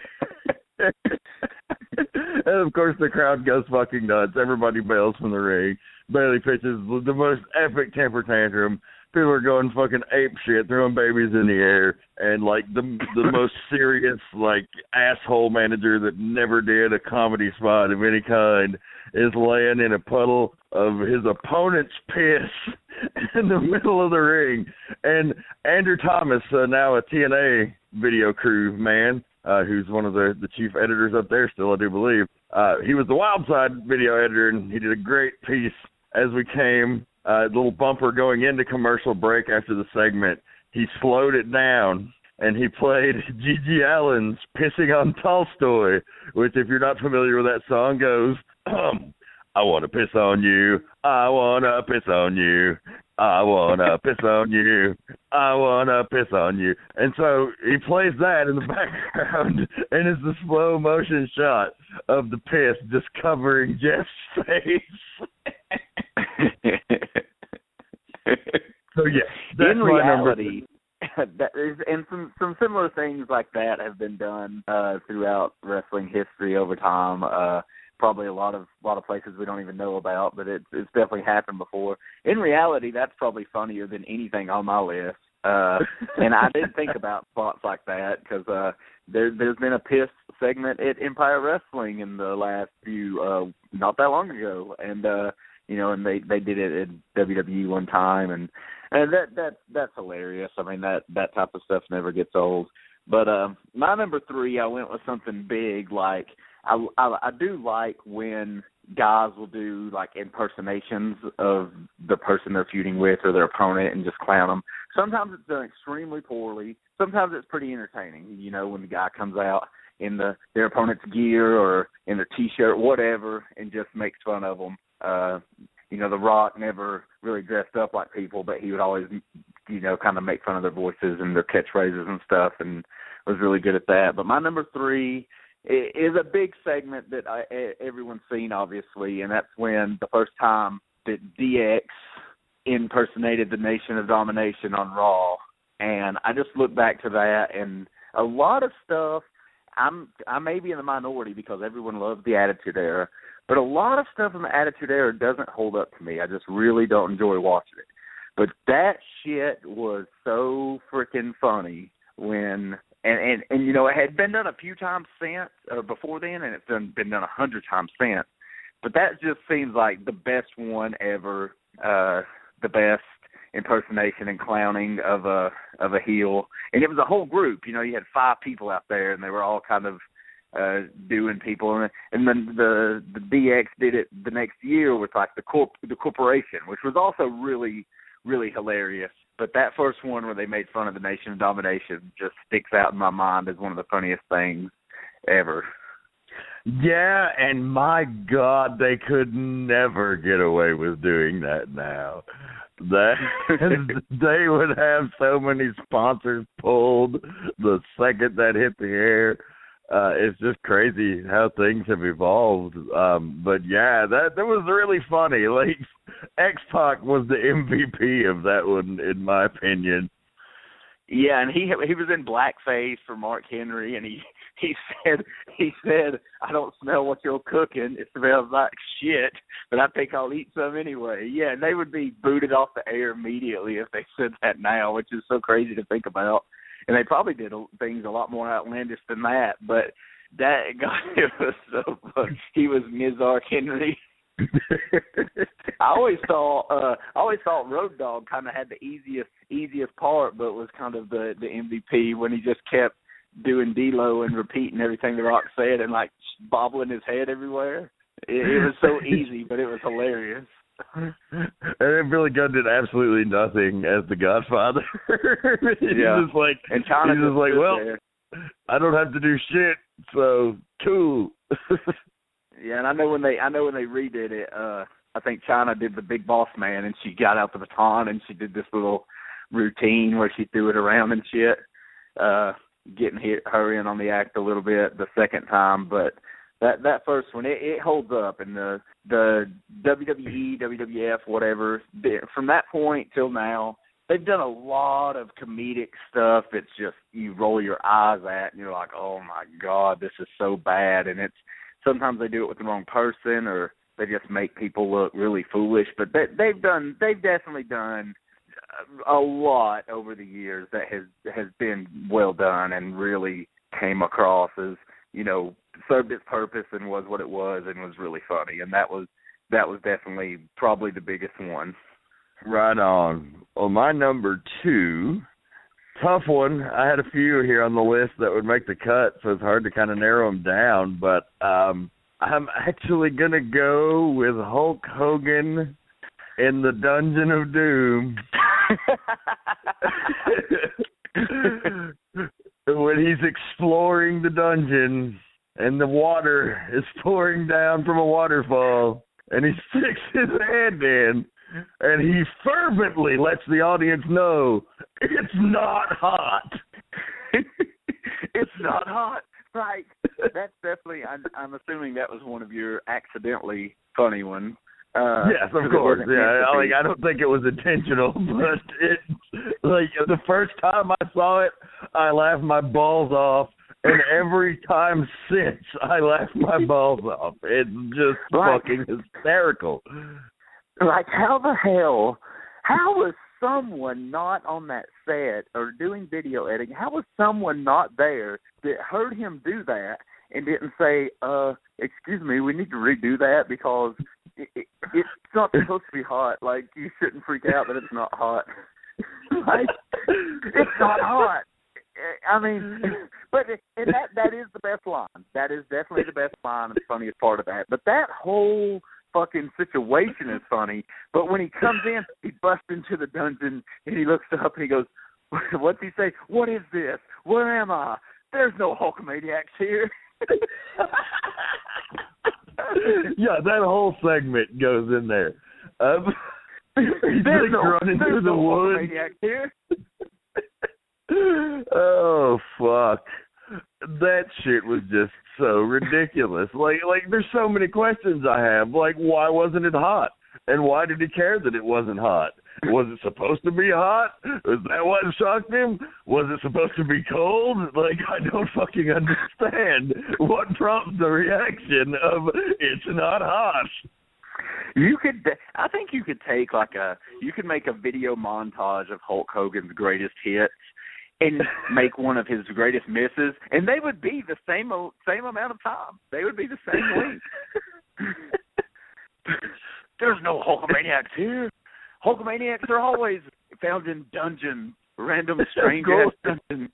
And, of course, the crowd goes fucking nuts. Everybody bails from the ring. Bailey pitches the most epic temper tantrum. People are going fucking ape shit, throwing babies in the air, and like the the most serious like asshole manager that never did a comedy spot of any kind is laying in a puddle of his opponent's piss in the middle of the ring. And Andrew Thomas, uh, now a T N A video crew man, uh, who's one of the, the chief editors up there still, I do believe. Uh, he was the Wildside video editor, and he did a great piece as we came. A uh, little bumper going into commercial break after the segment. He slowed it down, and he played Gigi Allen's Pissing on Tolstoy, which, if you're not familiar with that song, goes, "I want to piss on you, I want to piss on you, I want to piss on you, I want to piss on you." And so he plays that in the background, and it's the slow-motion shot of the piss just covering Jeff's face. So, yes, that's in reality, that is, and some, some similar things like that have been done uh, throughout wrestling history over time. Uh, probably a lot of lot of places we don't even know about, but it's it's definitely happened before. In reality, that's probably funnier than anything on my list. Uh, and I did think about spots like that because uh, there, there's been a piss segment at Empire Wrestling in the last few, uh, not that long ago, and uh, you know, and they, they did it at W W E one time, and and that that that's hilarious. I mean, that that type of stuff never gets old. But uh, my number three, I went with something big like. I, I, I do like when guys will do, like, impersonations of the person they're feuding with or their opponent and just clown them. Sometimes it's done extremely poorly. Sometimes it's pretty entertaining, you know, when the guy comes out in the their opponent's gear or in their T-shirt, whatever, and just makes fun of them. Uh, you know, The Rock never really dressed up like people, but he would always, you know, kind of make fun of their voices and their catchphrases and stuff and was really good at that. But my number three it is a big segment that I, everyone's seen, obviously, and that's when the first time that D X impersonated the Nation of Domination on Raw. And I just look back to that, and a lot of stuff, I'm, I may be in the minority because everyone loves the Attitude Era, but a lot of stuff in the Attitude Era doesn't hold up to me. I just really don't enjoy watching it. But that shit was so freaking funny when, and, and, and, you know, it had been done a few times since, uh, before then, and it's done, been done a hundred times since. But that just seems like the best one ever, uh, the best impersonation and clowning of a of a heel. And it was a whole group. You know, you had five people out there, and they were all kind of uh, doing people. And, and then the, the D X did it the next year with, like, the corp, the corporation, which was also really, really hilarious. But that first one where they made fun of the Nation of Domination just sticks out in my mind as one of the funniest things ever. Yeah, and my God, they could never get away with doing that now. That they would have so many sponsors pulled the second that hit the air. Uh, it's just crazy how things have evolved. Um, but, yeah, that, that was really funny. Like, X-Pac was the M V P of that one, in my opinion. Yeah, and he he was in blackface for Mark Henry, and he, he said, he said, I don't smell what you're cooking. It smells like shit, but I think I'll eat some anyway. Yeah, and they would be booted off the air immediately if they said that now, which is so crazy to think about. And they probably did things a lot more outlandish than that, but that, God, it was so funny. He was Mizark Henry. I always thought uh, I always thought Road Dogg kind of had the easiest easiest part, but was kind of the, the M V P when he just kept doing D-Lo and repeating everything The Rock said and, like, bobbling his head everywhere. It, it was so easy, but it was hilarious. And Billy Gunn did absolutely nothing as the Godfather. he's yeah. just like, and China he's just like, well, there. I don't have to do shit, so cool. Yeah, and I know when they, I know when they redid it. Uh, I think China did the Big Boss Man, and she got out the baton and she did this little routine where she threw it around and shit, uh, getting hit, her in on the act a little bit the second time, but. That that first one, it, it holds up, and the the W W E, W W F, whatever, from that point till now, they've done a lot of comedic stuff. It's just you roll your eyes at, and you're like, oh, my God, this is so bad. And it's sometimes they do it with the wrong person, or they just make people look really foolish. But they, they've done, they've definitely done a lot over the years that has, has been well done and really came across as, you know, served its purpose and was what it was and was really funny. And that was that was definitely probably the biggest one. Right on. Well, my number two, tough one. I had a few here on the list that would make the cut, so it's hard to kind of narrow them down. But um, I'm actually going to go with Hulk Hogan in the Dungeon of Doom. When he's exploring the dungeon and the water is pouring down from a waterfall, and he sticks his hand in, and he fervently lets the audience know, it's not hot. It's not hot. Right. That's definitely, I'm, I'm assuming that was one of your accidentally funny ones. Uh, yes, of course. Yeah, like, I don't think it was intentional, but it, like, the first time I saw it, I laughed my balls off. And every time since, I laugh my balls off. It's just like, fucking hysterical. Like, how the hell, how was someone not on that set or doing video editing, how was someone not there that heard him do that and didn't say, uh, excuse me, we need to redo that because it, it, it's not supposed to be hot. Like, you shouldn't freak out that it's not hot. Like, it's not hot. I mean, but and that that is the best line. That is definitely the best line and the funniest part of that. But that whole fucking situation is funny. But when he comes in, he busts into the dungeon, and he looks up, and he goes, what's he say? What is this? Where am I? There's no Hulkamaniacs here. Yeah, that whole segment goes in there. Um, he's there's no, running there's through no the woods. Hulkamaniacs here. Oh, fuck. That shit was just so ridiculous. Like, like, there's so many questions I have. Like, why wasn't it hot? And why did he care that it wasn't hot? Was it supposed to be hot? Was that what shocked him? Was it supposed to be cold? Like, I don't fucking understand what prompts the reaction of, it's not hot. You could, I think you could take like a, you could make a video montage of Hulk Hogan's greatest hits and make one of his greatest misses, and they would be the same same amount of time. They would be the same length. There's no Hulkamaniacs here. Hulkamaniacs are always found in dungeons, random strange-ass dungeons.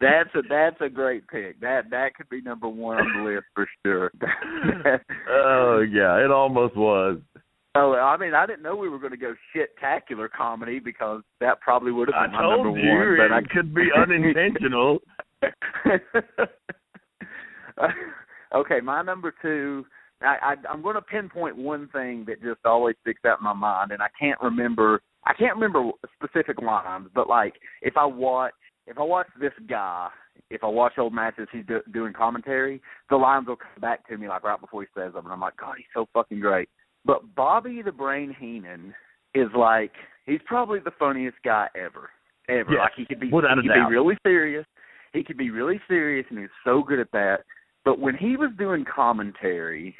That's a that's a great pick. That that could be number one on the list for sure. Oh yeah, it almost was. Oh, I mean, I didn't know we were going to go shit-tacular comedy because that probably would have been I my told number you, one. But it I could be unintentional. Okay, my number two. I, I, I'm going to pinpoint one thing that just always sticks out in my mind, and I can't remember. I can't remember specific lines, but like if I watch. If I watch this guy, if I watch old matches he's do, doing commentary, the lines will come back to me like right before he says them, and I'm like, God, he's so fucking great. But Bobby the Brain Heenan is like, he's probably the funniest guy ever, ever. Yes. Like he could be, Without he could doubt. be really serious. He could be really serious, and he's so good at that. But when he was doing commentary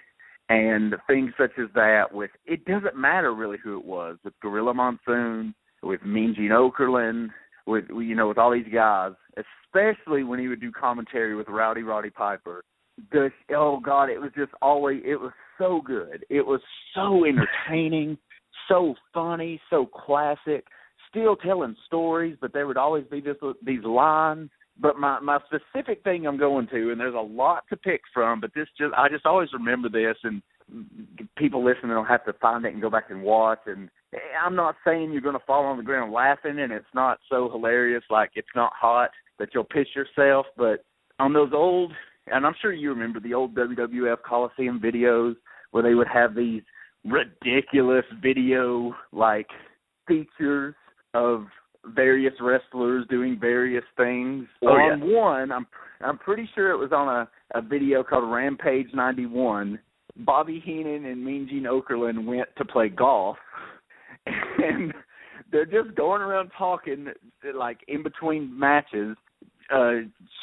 and things such as that, with it doesn't matter really who it was, with Gorilla Monsoon, with Mean Gene Okerlund, with, you know, with all these guys, especially when he would do commentary with Rowdy Roddy Piper. This, oh, God, it was just always, it was so good. It was so entertaining, so funny, so classic, still telling stories, but there would always be just these lines. But my, my specific thing I'm going to, and there's a lot to pick from, but this just, I just always remember this, and people listening will have to find it and go back and watch. And I'm not saying you're going to fall on the ground laughing and it's not so hilarious, like it's not hot that you'll piss yourself, but on those old, and I'm sure you remember the old W W F Coliseum videos where they would have these ridiculous video like features of various wrestlers doing various things. Oh, on yeah. one, I'm I'm pretty sure it was on a, a video called Rampage ninety-one. Bobby Heenan and Mean Gene Okerlund went to play golf, and they're just going around talking, like, in between matches, uh,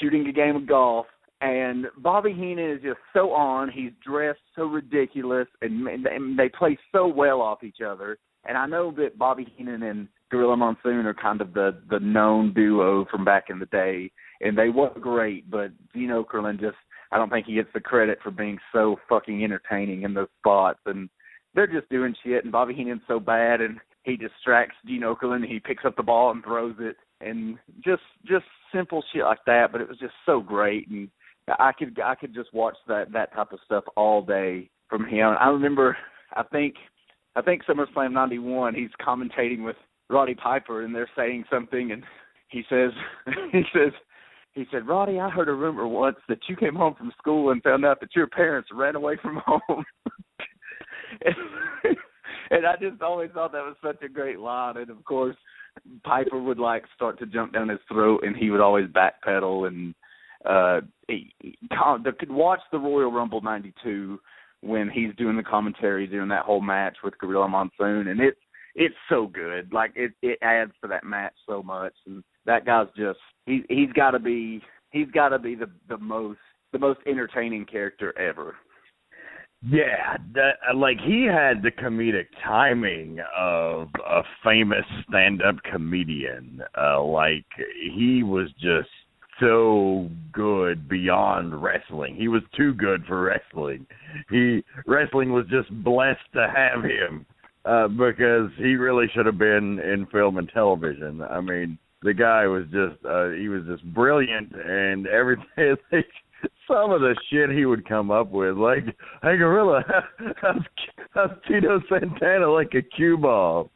shooting a game of golf, and Bobby Heenan is just so on. He's dressed so ridiculous, and, and they play so well off each other. And I know that Bobby Heenan and Gorilla Monsoon are kind of the, the known duo from back in the day, and they were great, but Gene Okerlund just, I don't think he gets the credit for being so fucking entertaining in those spots. And they're just doing shit, and Bobby Heenan's so bad, and he distracts Gene Okerlund, and he picks up the ball and throws it, and just just simple shit like that, but it was just so great, and I could I could just watch that, that type of stuff all day from him. I remember, I think I think SummerSlam ninety-one, he's commentating with Roddy Piper, and they're saying something, and he says, he says, He said, Roddy, I heard a rumor once that you came home from school and found out that your parents ran away from home. and, and I just always thought that was such a great line. And, of course, Piper would, like, start to jump down his throat, and he would always backpedal. And uh, he, he, could watch the Royal Rumble ninety-two when he's doing the commentary during that whole match with Gorilla Monsoon. And it's, it's so good. Like, it, it adds to that match so much. And that guy's just... He, he's got to be. He's got to be the, the most the most entertaining character ever. Yeah, that, like he had the comedic timing of a famous stand-up comedian. Uh, like he was just so good beyond wrestling. He was too good for wrestling. He wrestling was just blessed to have him uh, because he really should have been in film and television. I mean. The guy was just, uh, he was just brilliant, and everything, like, some of the shit he would come up with, like, hey, Gorilla, how's, how's Tito Santana like a cue ball?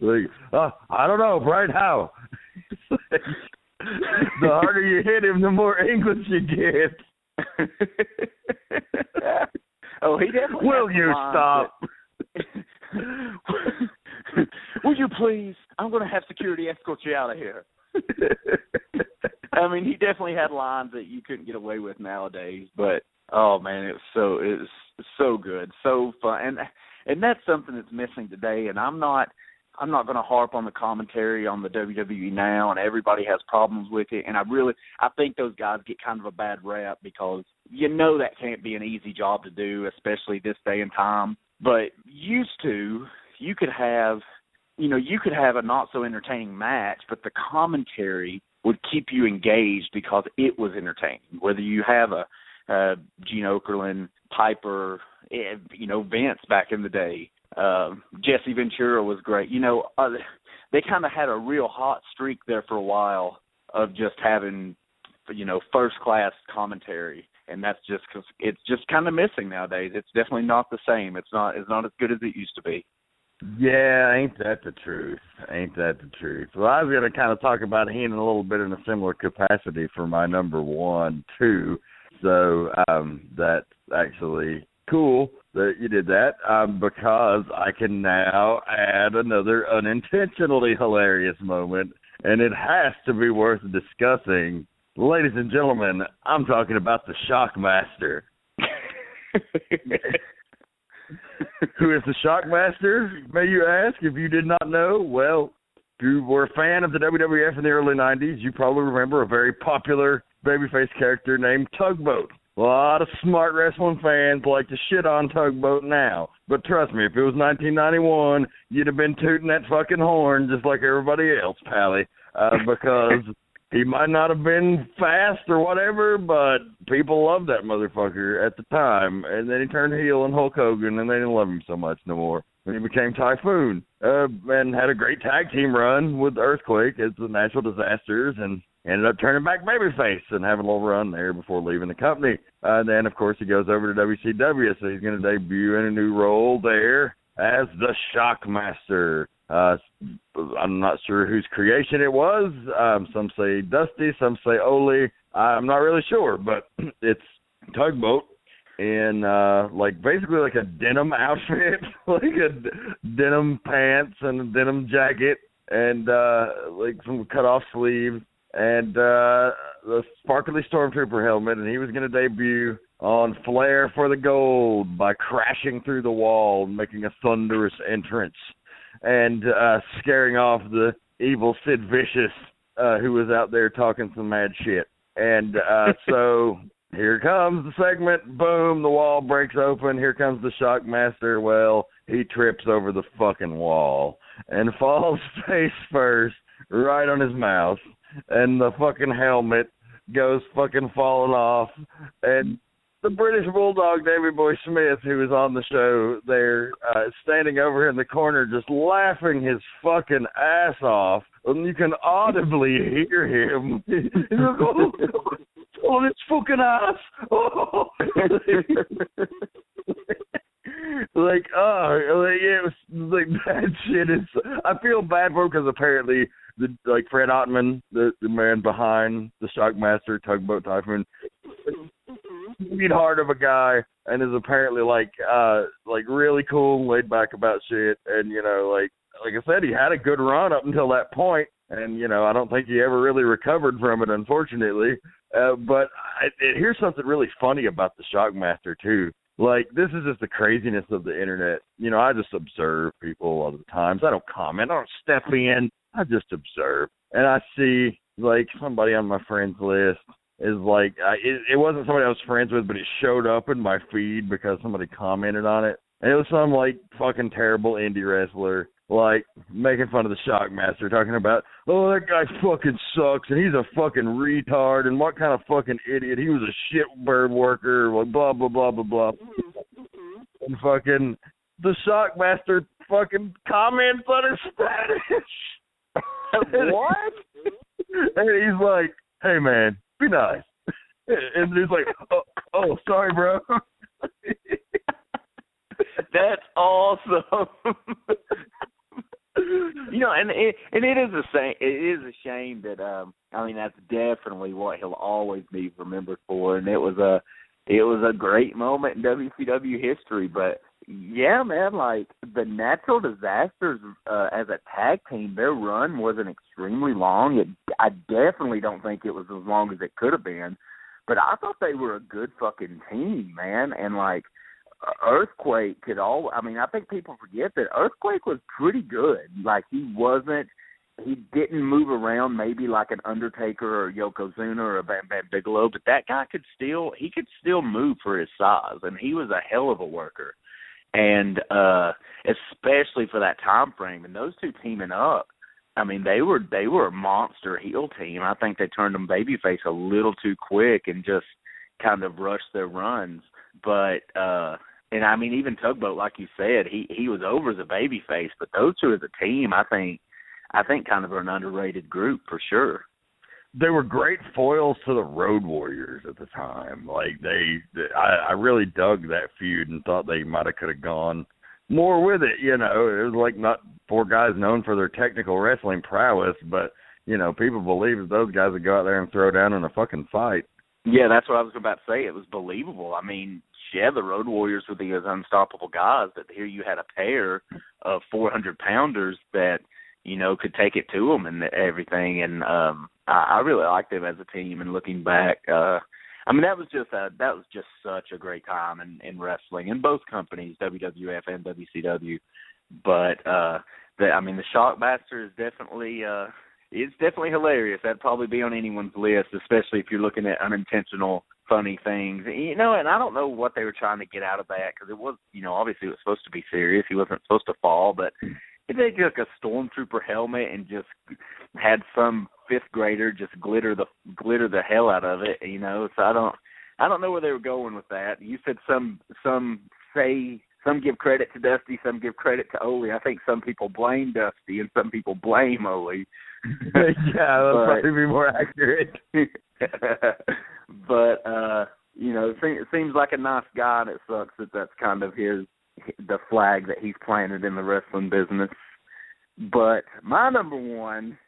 Like, oh, I don't know, right now. Like, the harder you hit him, the more English you get. Oh, he definitely Will you stop? Would you please? I'm going to have security escort you out of here. I mean, he definitely had lines that you couldn't get away with nowadays. But oh man, it was so it was so good, so fun, and and that's something that's missing today. And I'm not I'm not going to harp on the commentary on the W W E now, and everybody has problems with it. And I really, I think those guys get kind of a bad rap because you know that can't be an easy job to do, especially this day and time. But used to, you could have, you know, you could have a not so entertaining match, but the commentary would keep you engaged because it was entertaining. Whether you have a uh, Gene Okerlund, Piper, you know, Vince back in the day. Uh, Jesse Ventura was great. You know, uh, they kind of had a real hot streak there for a while of just having, you know, first-class commentary, and that's just because it's just kind of missing nowadays. It's definitely not the same. It's not, it's not as good as it used to be. Yeah, ain't that the truth? Ain't that the truth? Well, I was going to kind of talk about Heenan a little bit in a similar capacity for my number one, too, so um, that's actually cool that you did that, um, because I can now add another unintentionally hilarious moment, and it has to be worth discussing. Ladies and gentlemen, I'm talking about the Shockmaster. Who is the Shockmaster, may you ask, if you did not know? Well, if you were a fan of the W W F in the early nineties, you probably remember a very popular babyface character named Tugboat. A lot of smart wrestling fans like to shit on Tugboat now. But trust me, if it was nineteen ninety-one, you'd have been tooting that fucking horn just like everybody else, Pally, uh, because he might not have been fast or whatever, but people loved that motherfucker at the time. And then he turned heel in Hulk Hogan, and they didn't love him so much no more. And he became Typhoon uh, and had a great tag team run with Earthquake as the Natural Disasters, and ended up turning back babyface and having a little run there before leaving the company. Uh, and then, of course, he goes over to W C W, so he's going to debut in a new role there as the Shockmaster. Uh, I'm not sure whose creation it was. Um, some say Dusty, some say Ole. I'm not really sure, but it's Tugboat in uh, like basically like a denim outfit, like a d- denim pants and a denim jacket and uh, like some cut-off sleeves. And uh, the sparkly Stormtrooper helmet, and he was going to debut on Flair for the Gold by crashing through the wall and making a thunderous entrance and uh, scaring off the evil Sid Vicious, uh, who was out there talking some mad shit. And uh, so here comes the segment. Boom, the wall breaks open. Here comes the Shockmaster. Well, he trips over the fucking wall and falls face first right on his mouth. And the fucking helmet goes fucking falling off. And the British Bulldog, Davey Boy Smith, who was on the show there, uh, standing over in the corner just laughing his fucking ass off. And you can audibly hear him. He's like, oh, oh, it's fucking ass. Oh. Like, oh, like, it was, like, that shit is, I feel bad for him because apparently, the, like, Fred Ottman, the, the man behind the Shockmaster, Tugboat Typhoon, sweetheart of a guy, and is apparently, like, uh, like really cool and laid back about shit, and, you know, like, like I said, he had a good run up until that point, and, you know, I don't think he ever really recovered from it, unfortunately, uh, but I, it, here's something really funny about the Shockmaster, too. Like, this is just the craziness of the internet. You know, I just observe people a lot of the times. I don't comment. I don't step in. I just observe. And I see, like, somebody on my friends list is like, I, it, it wasn't somebody I was friends with, but it showed up in my feed because somebody commented on it. And it was some, like, fucking terrible indie wrestler, like, making fun of the Shockmaster, talking about, oh, that guy fucking sucks, and he's a fucking retard, and what kind of fucking idiot, he was a shitbird worker, blah, blah, blah, blah, blah. And fucking, the Shockmaster fucking comments on his status. What? And he's like, hey, man, be nice. And he's like, oh, oh sorry, bro. That's awesome. You know, and it, and it is a shame. It is a shame that um, I mean, that's definitely what he'll always be remembered for. And it was a, it was a great moment in W C W history. But yeah, man, like the Natural Disasters uh, as a tag team, their run wasn't extremely long. It, I definitely don't think it was as long as it could have been. But I thought they were a good fucking team, man, and like. Earthquake could all. I mean, I think people forget that Earthquake was pretty good. Like, he wasn't, he didn't move around maybe like an Undertaker or Yokozuna or a Bam Bam Bigelow, but that guy could still, he could still move for his size, and he was a hell of a worker. And uh, especially for that time frame, and those two teaming up, I mean, they were they were a monster heel team. I think they turned them babyface a little too quick and just kind of rushed their runs. But uh, and I mean, even Tugboat, like you said, he, he was over as a babyface. But those two as a team, I think, I think, kind of are an underrated group for sure. They were great foils to the Road Warriors at the time. Like they, they I, I really dug that feud and thought they might have could have gone more with it. You know, it was like not four guys known for their technical wrestling prowess, but you know, people believe that those guys would go out there and throw down in a fucking fight. Yeah, that's what I was about to say. It was believable. I mean, yeah, the Road Warriors were these unstoppable guys, but here you had a pair of four hundred pounders that, you know, could take it to them and everything. And um, I, I really liked them as a team. And looking back, uh, I mean, that was just a, that was just such a great time in, in wrestling in both companies, W W F and W C W. But uh, the, I mean, the Shockmaster is definitely uh, it's definitely hilarious. That'd probably be on anyone's list, especially if you're looking at unintentional funny things, you know. And I don't know what they were trying to get out of that, because it was, you know, obviously it was supposed to be serious. He wasn't supposed to fall, but they took a stormtrooper helmet and just had some fifth grader just glitter the glitter the hell out of it, you know. So I don't, I don't know where they were going with that. You said some some say some give credit to Dusty, some give credit to Ole. I think some people blame Dusty and some people blame Ole. Yeah, that'll probably be more accurate. But uh, you know, it seems like a nice guy, and it sucks that that's kind of his, the flag that he's planted in the wrestling business. But my number one,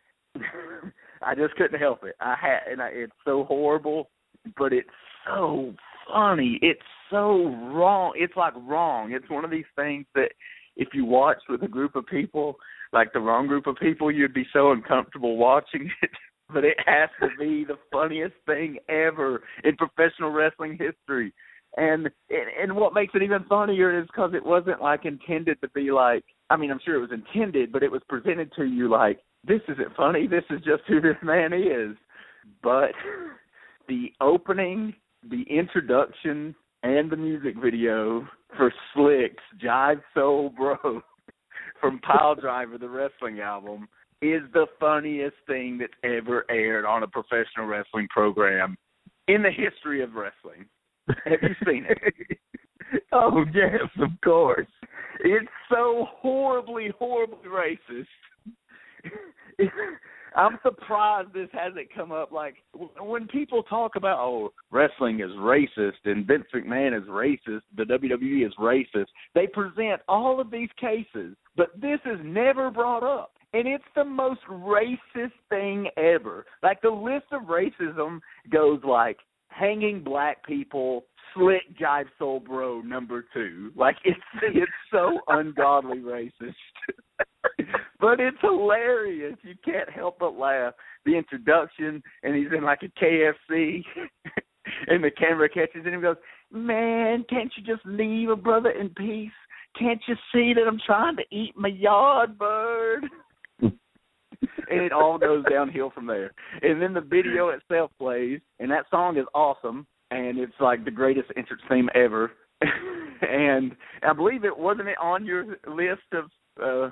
I just couldn't help it. I had, and I, it's so horrible, but it's so funny. It's so wrong. It's like wrong. It's one of these things that if you watch with a group of people, like the wrong group of people, you'd be so uncomfortable watching it. But it has to be the funniest thing ever in professional wrestling history. And and what makes it even funnier is because it wasn't, like, intended to be, like, I mean, I'm sure it was intended, but it was presented to you like, this isn't funny, this is just who this man is. But the opening, the introduction, and the music video for Slick's Jive Soul Bro from Pile Driver, the wrestling album, is the funniest thing that's ever aired on a professional wrestling program in the history of wrestling. Have you seen it? Oh, yes, of course. It's so horribly, horribly racist. I'm surprised this hasn't come up. Like, when people talk about, oh, wrestling is racist and Vince McMahon is racist, the W W E is racist, they present all of these cases, but this is never brought up. And it's the most racist thing ever. Like, the list of racism goes like, hanging black people, Slick Jive Soul Bro number two. Like, it's it's so ungodly racist. But it's hilarious. You can't help but laugh. The introduction, and he's in like a K F C, and the camera catches him and goes, man, can't you just leave a brother in peace? Can't you see that I'm trying to eat my yard bird? And it all goes downhill from there. And then the video itself plays, and that song is awesome, and it's like the greatest entrance theme ever. And I believe it, wasn't it on your list of uh,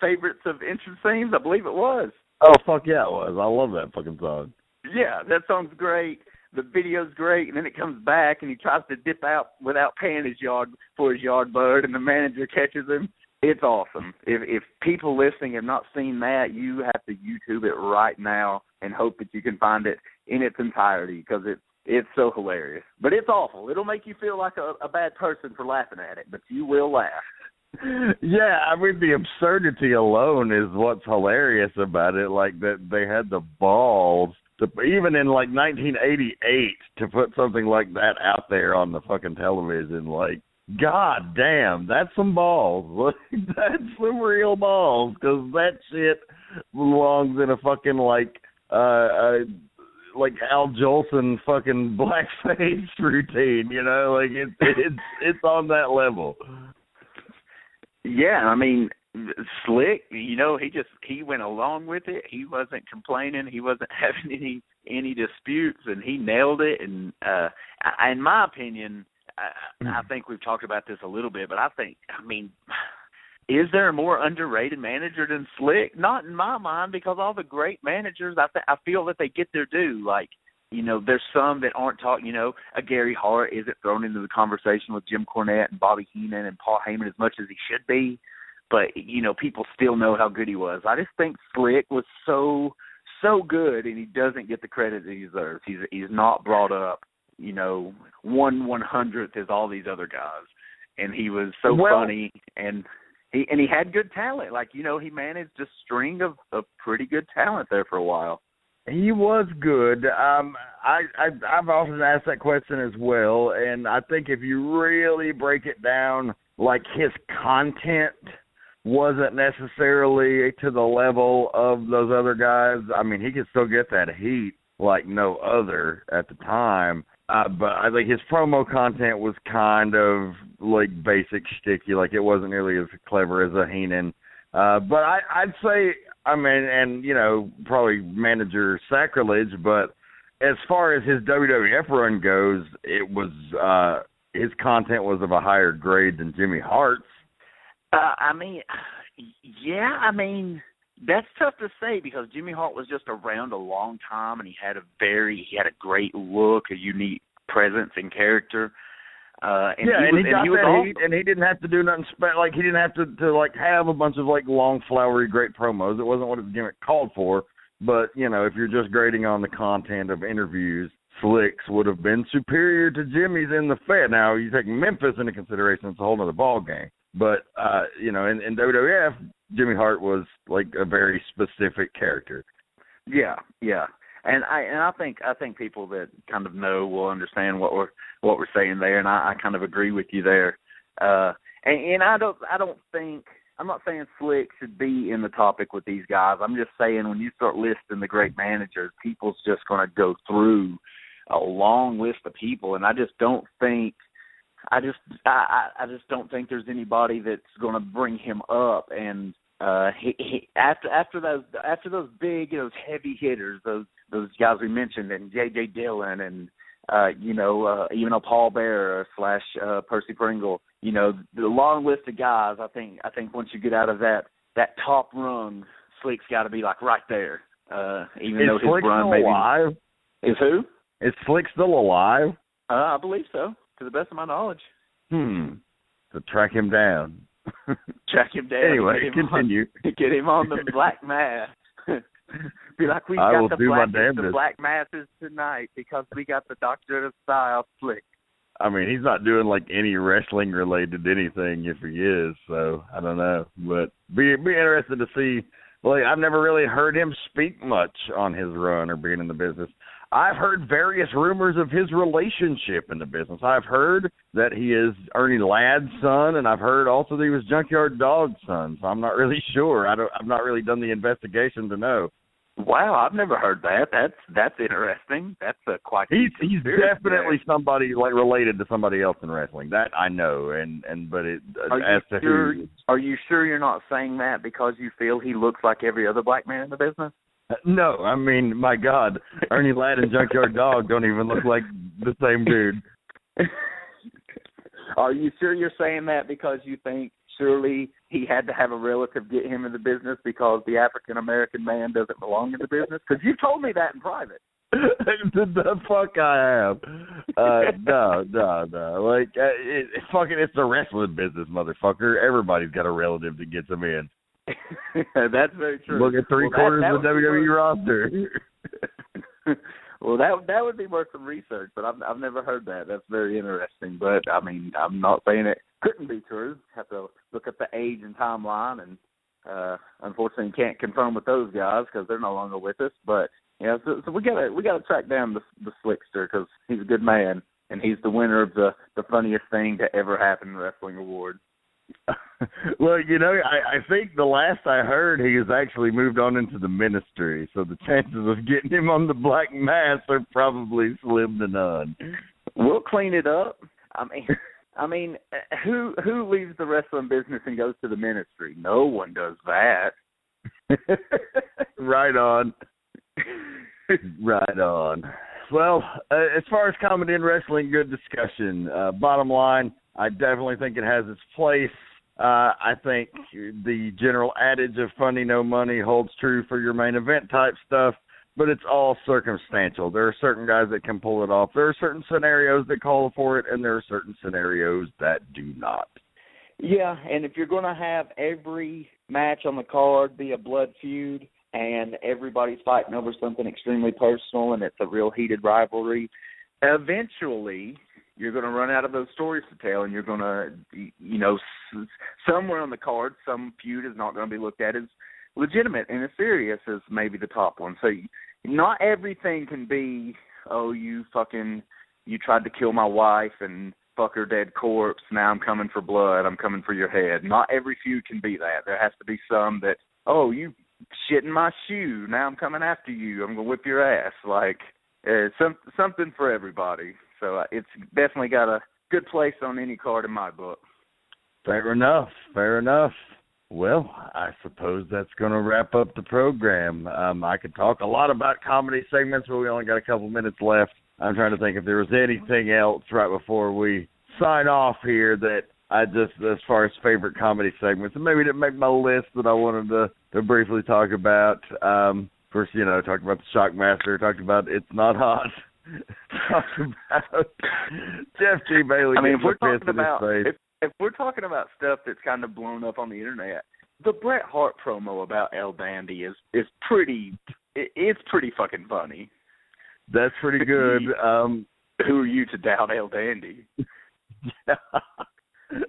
favorites of entrance themes? I believe it was. Oh, fuck yeah, it was. I love that fucking song. Yeah, that song's great. The video's great, and then it comes back, and he tries to dip out without paying his yard for his yard bird, and the manager catches him. It's awesome. If, if people listening have not seen that, you have to YouTube it right now and hope that you can find it in its entirety, because it's, it's so hilarious. But it's awful. It'll make you feel like a, a bad person for laughing at it, but you will laugh. Yeah, I mean, the absurdity alone is what's hilarious about it, like that they had the balls to, even in like nineteen eighty-eight, to put something like that out there on the fucking television, like, God damn, that's some balls. That's some real balls, because that shit belongs in a fucking, like, uh, uh, like Al Jolson fucking blackface routine, you know, like it, it's it's on that level. Yeah, I mean, Slick, you know, he just he went along with it. He wasn't complaining. He wasn't having any any disputes, and he nailed it. And uh, I, in my opinion, I, I think we've talked about this a little bit, but I think, I mean. Is there a more underrated manager than Slick? Not in my mind, because all the great managers, I th- I feel that they get their due. Like, you know, there's some that aren't taught, you know, a Gary Hart isn't thrown into the conversation with Jim Cornette and Bobby Heenan and Paul Heyman as much as he should be. But, you know, people still know how good he was. I just think Slick was so, so good, and he doesn't get the credit that he deserves. He's, he's not brought up, you know, one one-hundredth as all these other guys. And he was so well, funny and... He, and he had good talent. Like, you know, he managed a string of, of pretty good talent there for a while. He was good. Um, I, I, I've often asked that question as well, and I think if you really break it down, like his content wasn't necessarily to the level of those other guys. I mean, he could still get that heat like no other at the time. Uh, but I think his promo content was kind of like basic shticky, like it wasn't nearly as clever as a Heenan. Uh, but I, I'd say, I mean, and you know, probably manager sacrilege. But as far as his W W F run goes, it was uh, his content was of a higher grade than Jimmy Hart's. Uh, I mean, yeah, I mean. That's tough to say because Jimmy Hart was just around a long time, and he had a very he had a great look, a unique presence and character. Uh, and yeah, he and was, he got and he that awesome. heat, and he didn't have to do nothing special. Like he didn't have to, to like have a bunch of like long, flowery, great promos. It wasn't what his gimmick called for. But you know, if you're just grading on the content of interviews, Slicks would have been superior to Jimmy's in the Fed. Now you take Memphis into consideration; it's a whole other ball game. But uh, you know, in, in W W F. Jimmy Hart was like a very specific character. Yeah, yeah, and I and I think I think people that kind of know will understand what we're what we're saying there, and I, I kind of agree with you there. Uh, and, and I don't I don't think I'm not saying Slick should be in the topic with these guys. I'm just saying when you start listing the great managers, people's just going to go through a long list of people, and I just don't think. I just I, I just don't think there's anybody that's going to bring him up. And uh, he, he, after after those after those big those heavy hitters, those those guys we mentioned, and J J Dillon, and uh, you know uh, even a Paul Bearer slash uh, Percy Pringle, you know the long list of guys. I think I think once you get out of that that top rung, Slick's got to be like right there. Uh, even is though Slick his run maybe alive? Is who? Is Slick still alive? Uh, I believe so. To the best of my knowledge. Hmm. To track him down. Track him down. Anyway, get him continue. On, get him on the black mass. Be like, we got the black, the black masses tonight because we got the Doctor of Style Flick. I mean, he's not doing, like, any wrestling-related anything if he is, so I don't know. But be be interested to see. Like, I've never really heard him speak much on his run or being in the business. I've heard various rumors of his relationship in the business. I've heard that he is Ernie Ladd's son, and I've heard also that he was Junkyard Dog's son, so I'm not really sure. I don't, I've not really done the investigation to know. Wow, I've never heard that. That's that's interesting. That's a quite He's, he's definitely somebody like related to somebody else in wrestling. That I know, and, and but it, are as you to sure, who... Are you sure you're not saying that because you feel he looks like every other black man in the business? No, I mean, my God, Ernie Ladd and Junkyard Dog don't even look like the same dude. Are you sure you're saying that because you think surely he had to have a relative get him in the business because the African-American man doesn't belong in the business? Because you told me that in private. The fuck I am. Uh, no, no, no. Like, uh, it, it, fucking, it's the wrestling business, motherfucker. Everybody's got a relative that gets them in. That's very true. Look at three well, quarters that, that of the W W E roster. Well, that that would be worth some research, but I've I've never heard that. That's very interesting. But I mean, I'm not saying it couldn't be true. Have to look at the age and timeline, and uh, unfortunately, can't confirm with those guys because they're no longer with us. But yeah, so, so we gotta we gotta track down the the Slickster because he's a good man, and he's the winner of the the funniest thing to ever happen in wrestling award. Well, you know, I, I think the last I heard, he has actually moved on into the ministry, so the chances of getting him on the black mass are probably slim to none. We'll clean it up. I mean, I mean, who who leaves the wrestling business and goes to the ministry? No one does that. Right on. Right on. Well, uh, as far as comedy and wrestling, good discussion. Uh, bottom line, I definitely think it has its place. Uh, I think the general adage of funny no money holds true for your main event type stuff, but it's all circumstantial. There are certain guys that can pull it off. There are certain scenarios that call for it, and there are certain scenarios that do not. Yeah, and if you're going to have every match on the card be a blood feud, and everybody's fighting over something extremely personal, and it's a real heated rivalry, eventually you're going to run out of those stories to tell, and you're going to, you know, somewhere on the card, some feud is not going to be looked at as legitimate and as serious as maybe the top one. So not everything can be, oh, you fucking, you tried to kill my wife and fuck her dead corpse, now I'm coming for blood, I'm coming for your head. Not every feud can be that. There has to be some that, oh, you shit in my shoe, now I'm coming after you, I'm going to whip your ass. Like, uh, some, something for everybody. So uh, it's definitely got a good place on any card in my book. Fair enough, fair enough. Well, I suppose that's going to wrap up the program. Um, I could talk a lot about comedy segments, but we only got a couple minutes left. I'm trying to think if there was anything else right before we sign off here that I just, as far as favorite comedy segments, and maybe didn't make my list that I wanted to, to briefly talk about. Um, of course, you know, talked about the Shockmaster, talked about It's Not Hot, talked about Jeff G. Bailey. I mean, if we're talking about if, if we're talking about stuff that's kind of blown up on the internet, the Bret Hart promo about El Dandy is is pretty. It, it's pretty fucking funny. That's pretty good. Um, Who are you to doubt El Dandy?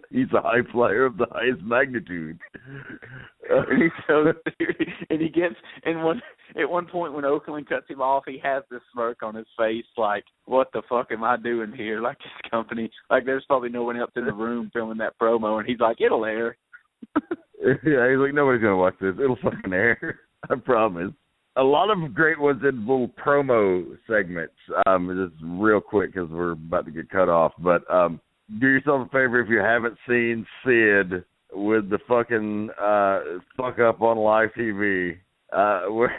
He's a high flyer of the highest magnitude. Uh, and, he shows, and he gets, and one, at one point when Oakland cuts him off, he has this smirk on his face like, what the fuck am I doing here? Like this company, like there's probably no one else in the room filming that promo. And he's like, it'll air. Yeah, he's like, nobody's going to watch this. It'll fucking air. I promise. A lot of great ones in little promo segments. Um, just real quick because we're about to get cut off. But um, do yourself a favor if you haven't seen Sid with the fucking uh, fuck up on live T V. Uh, where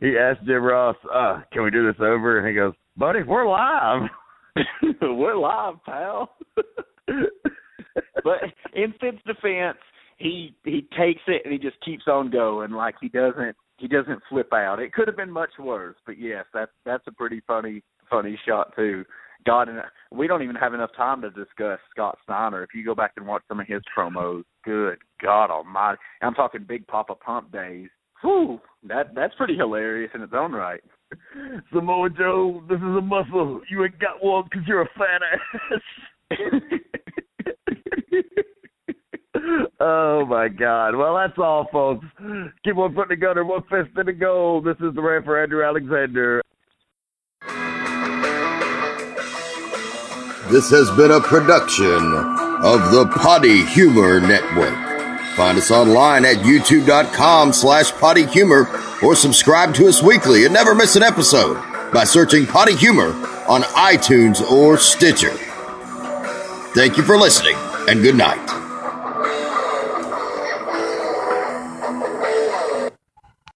he asked Jim Ross, uh, can we do this over? And he goes, buddy, we're live. We're live, pal. But in Sid's defense, He he takes it and he just keeps on going. Like he doesn't he doesn't flip out. It could have been much worse, but yes, that's that's a pretty funny funny shot too. God, and we don't even have enough time to discuss Scott Steiner. If you go back and watch some of his promos, good God Almighty! I'm talking Big Papa Pump days. Whew, that that's pretty hilarious in its own right. Samoa Joe, this is a muscle. You ain't got one because you're a fat ass. Oh, my God. Well, that's all, folks. Keep on putting the gunner, one fist in the goal. This is the rant for Andrew Alexander. This has been a production of the Potty Humor Network. Find us online at youtube.com slash potty humor or subscribe to us weekly and never miss an episode by searching Potty Humor on iTunes or Stitcher. Thank you for listening, and good night.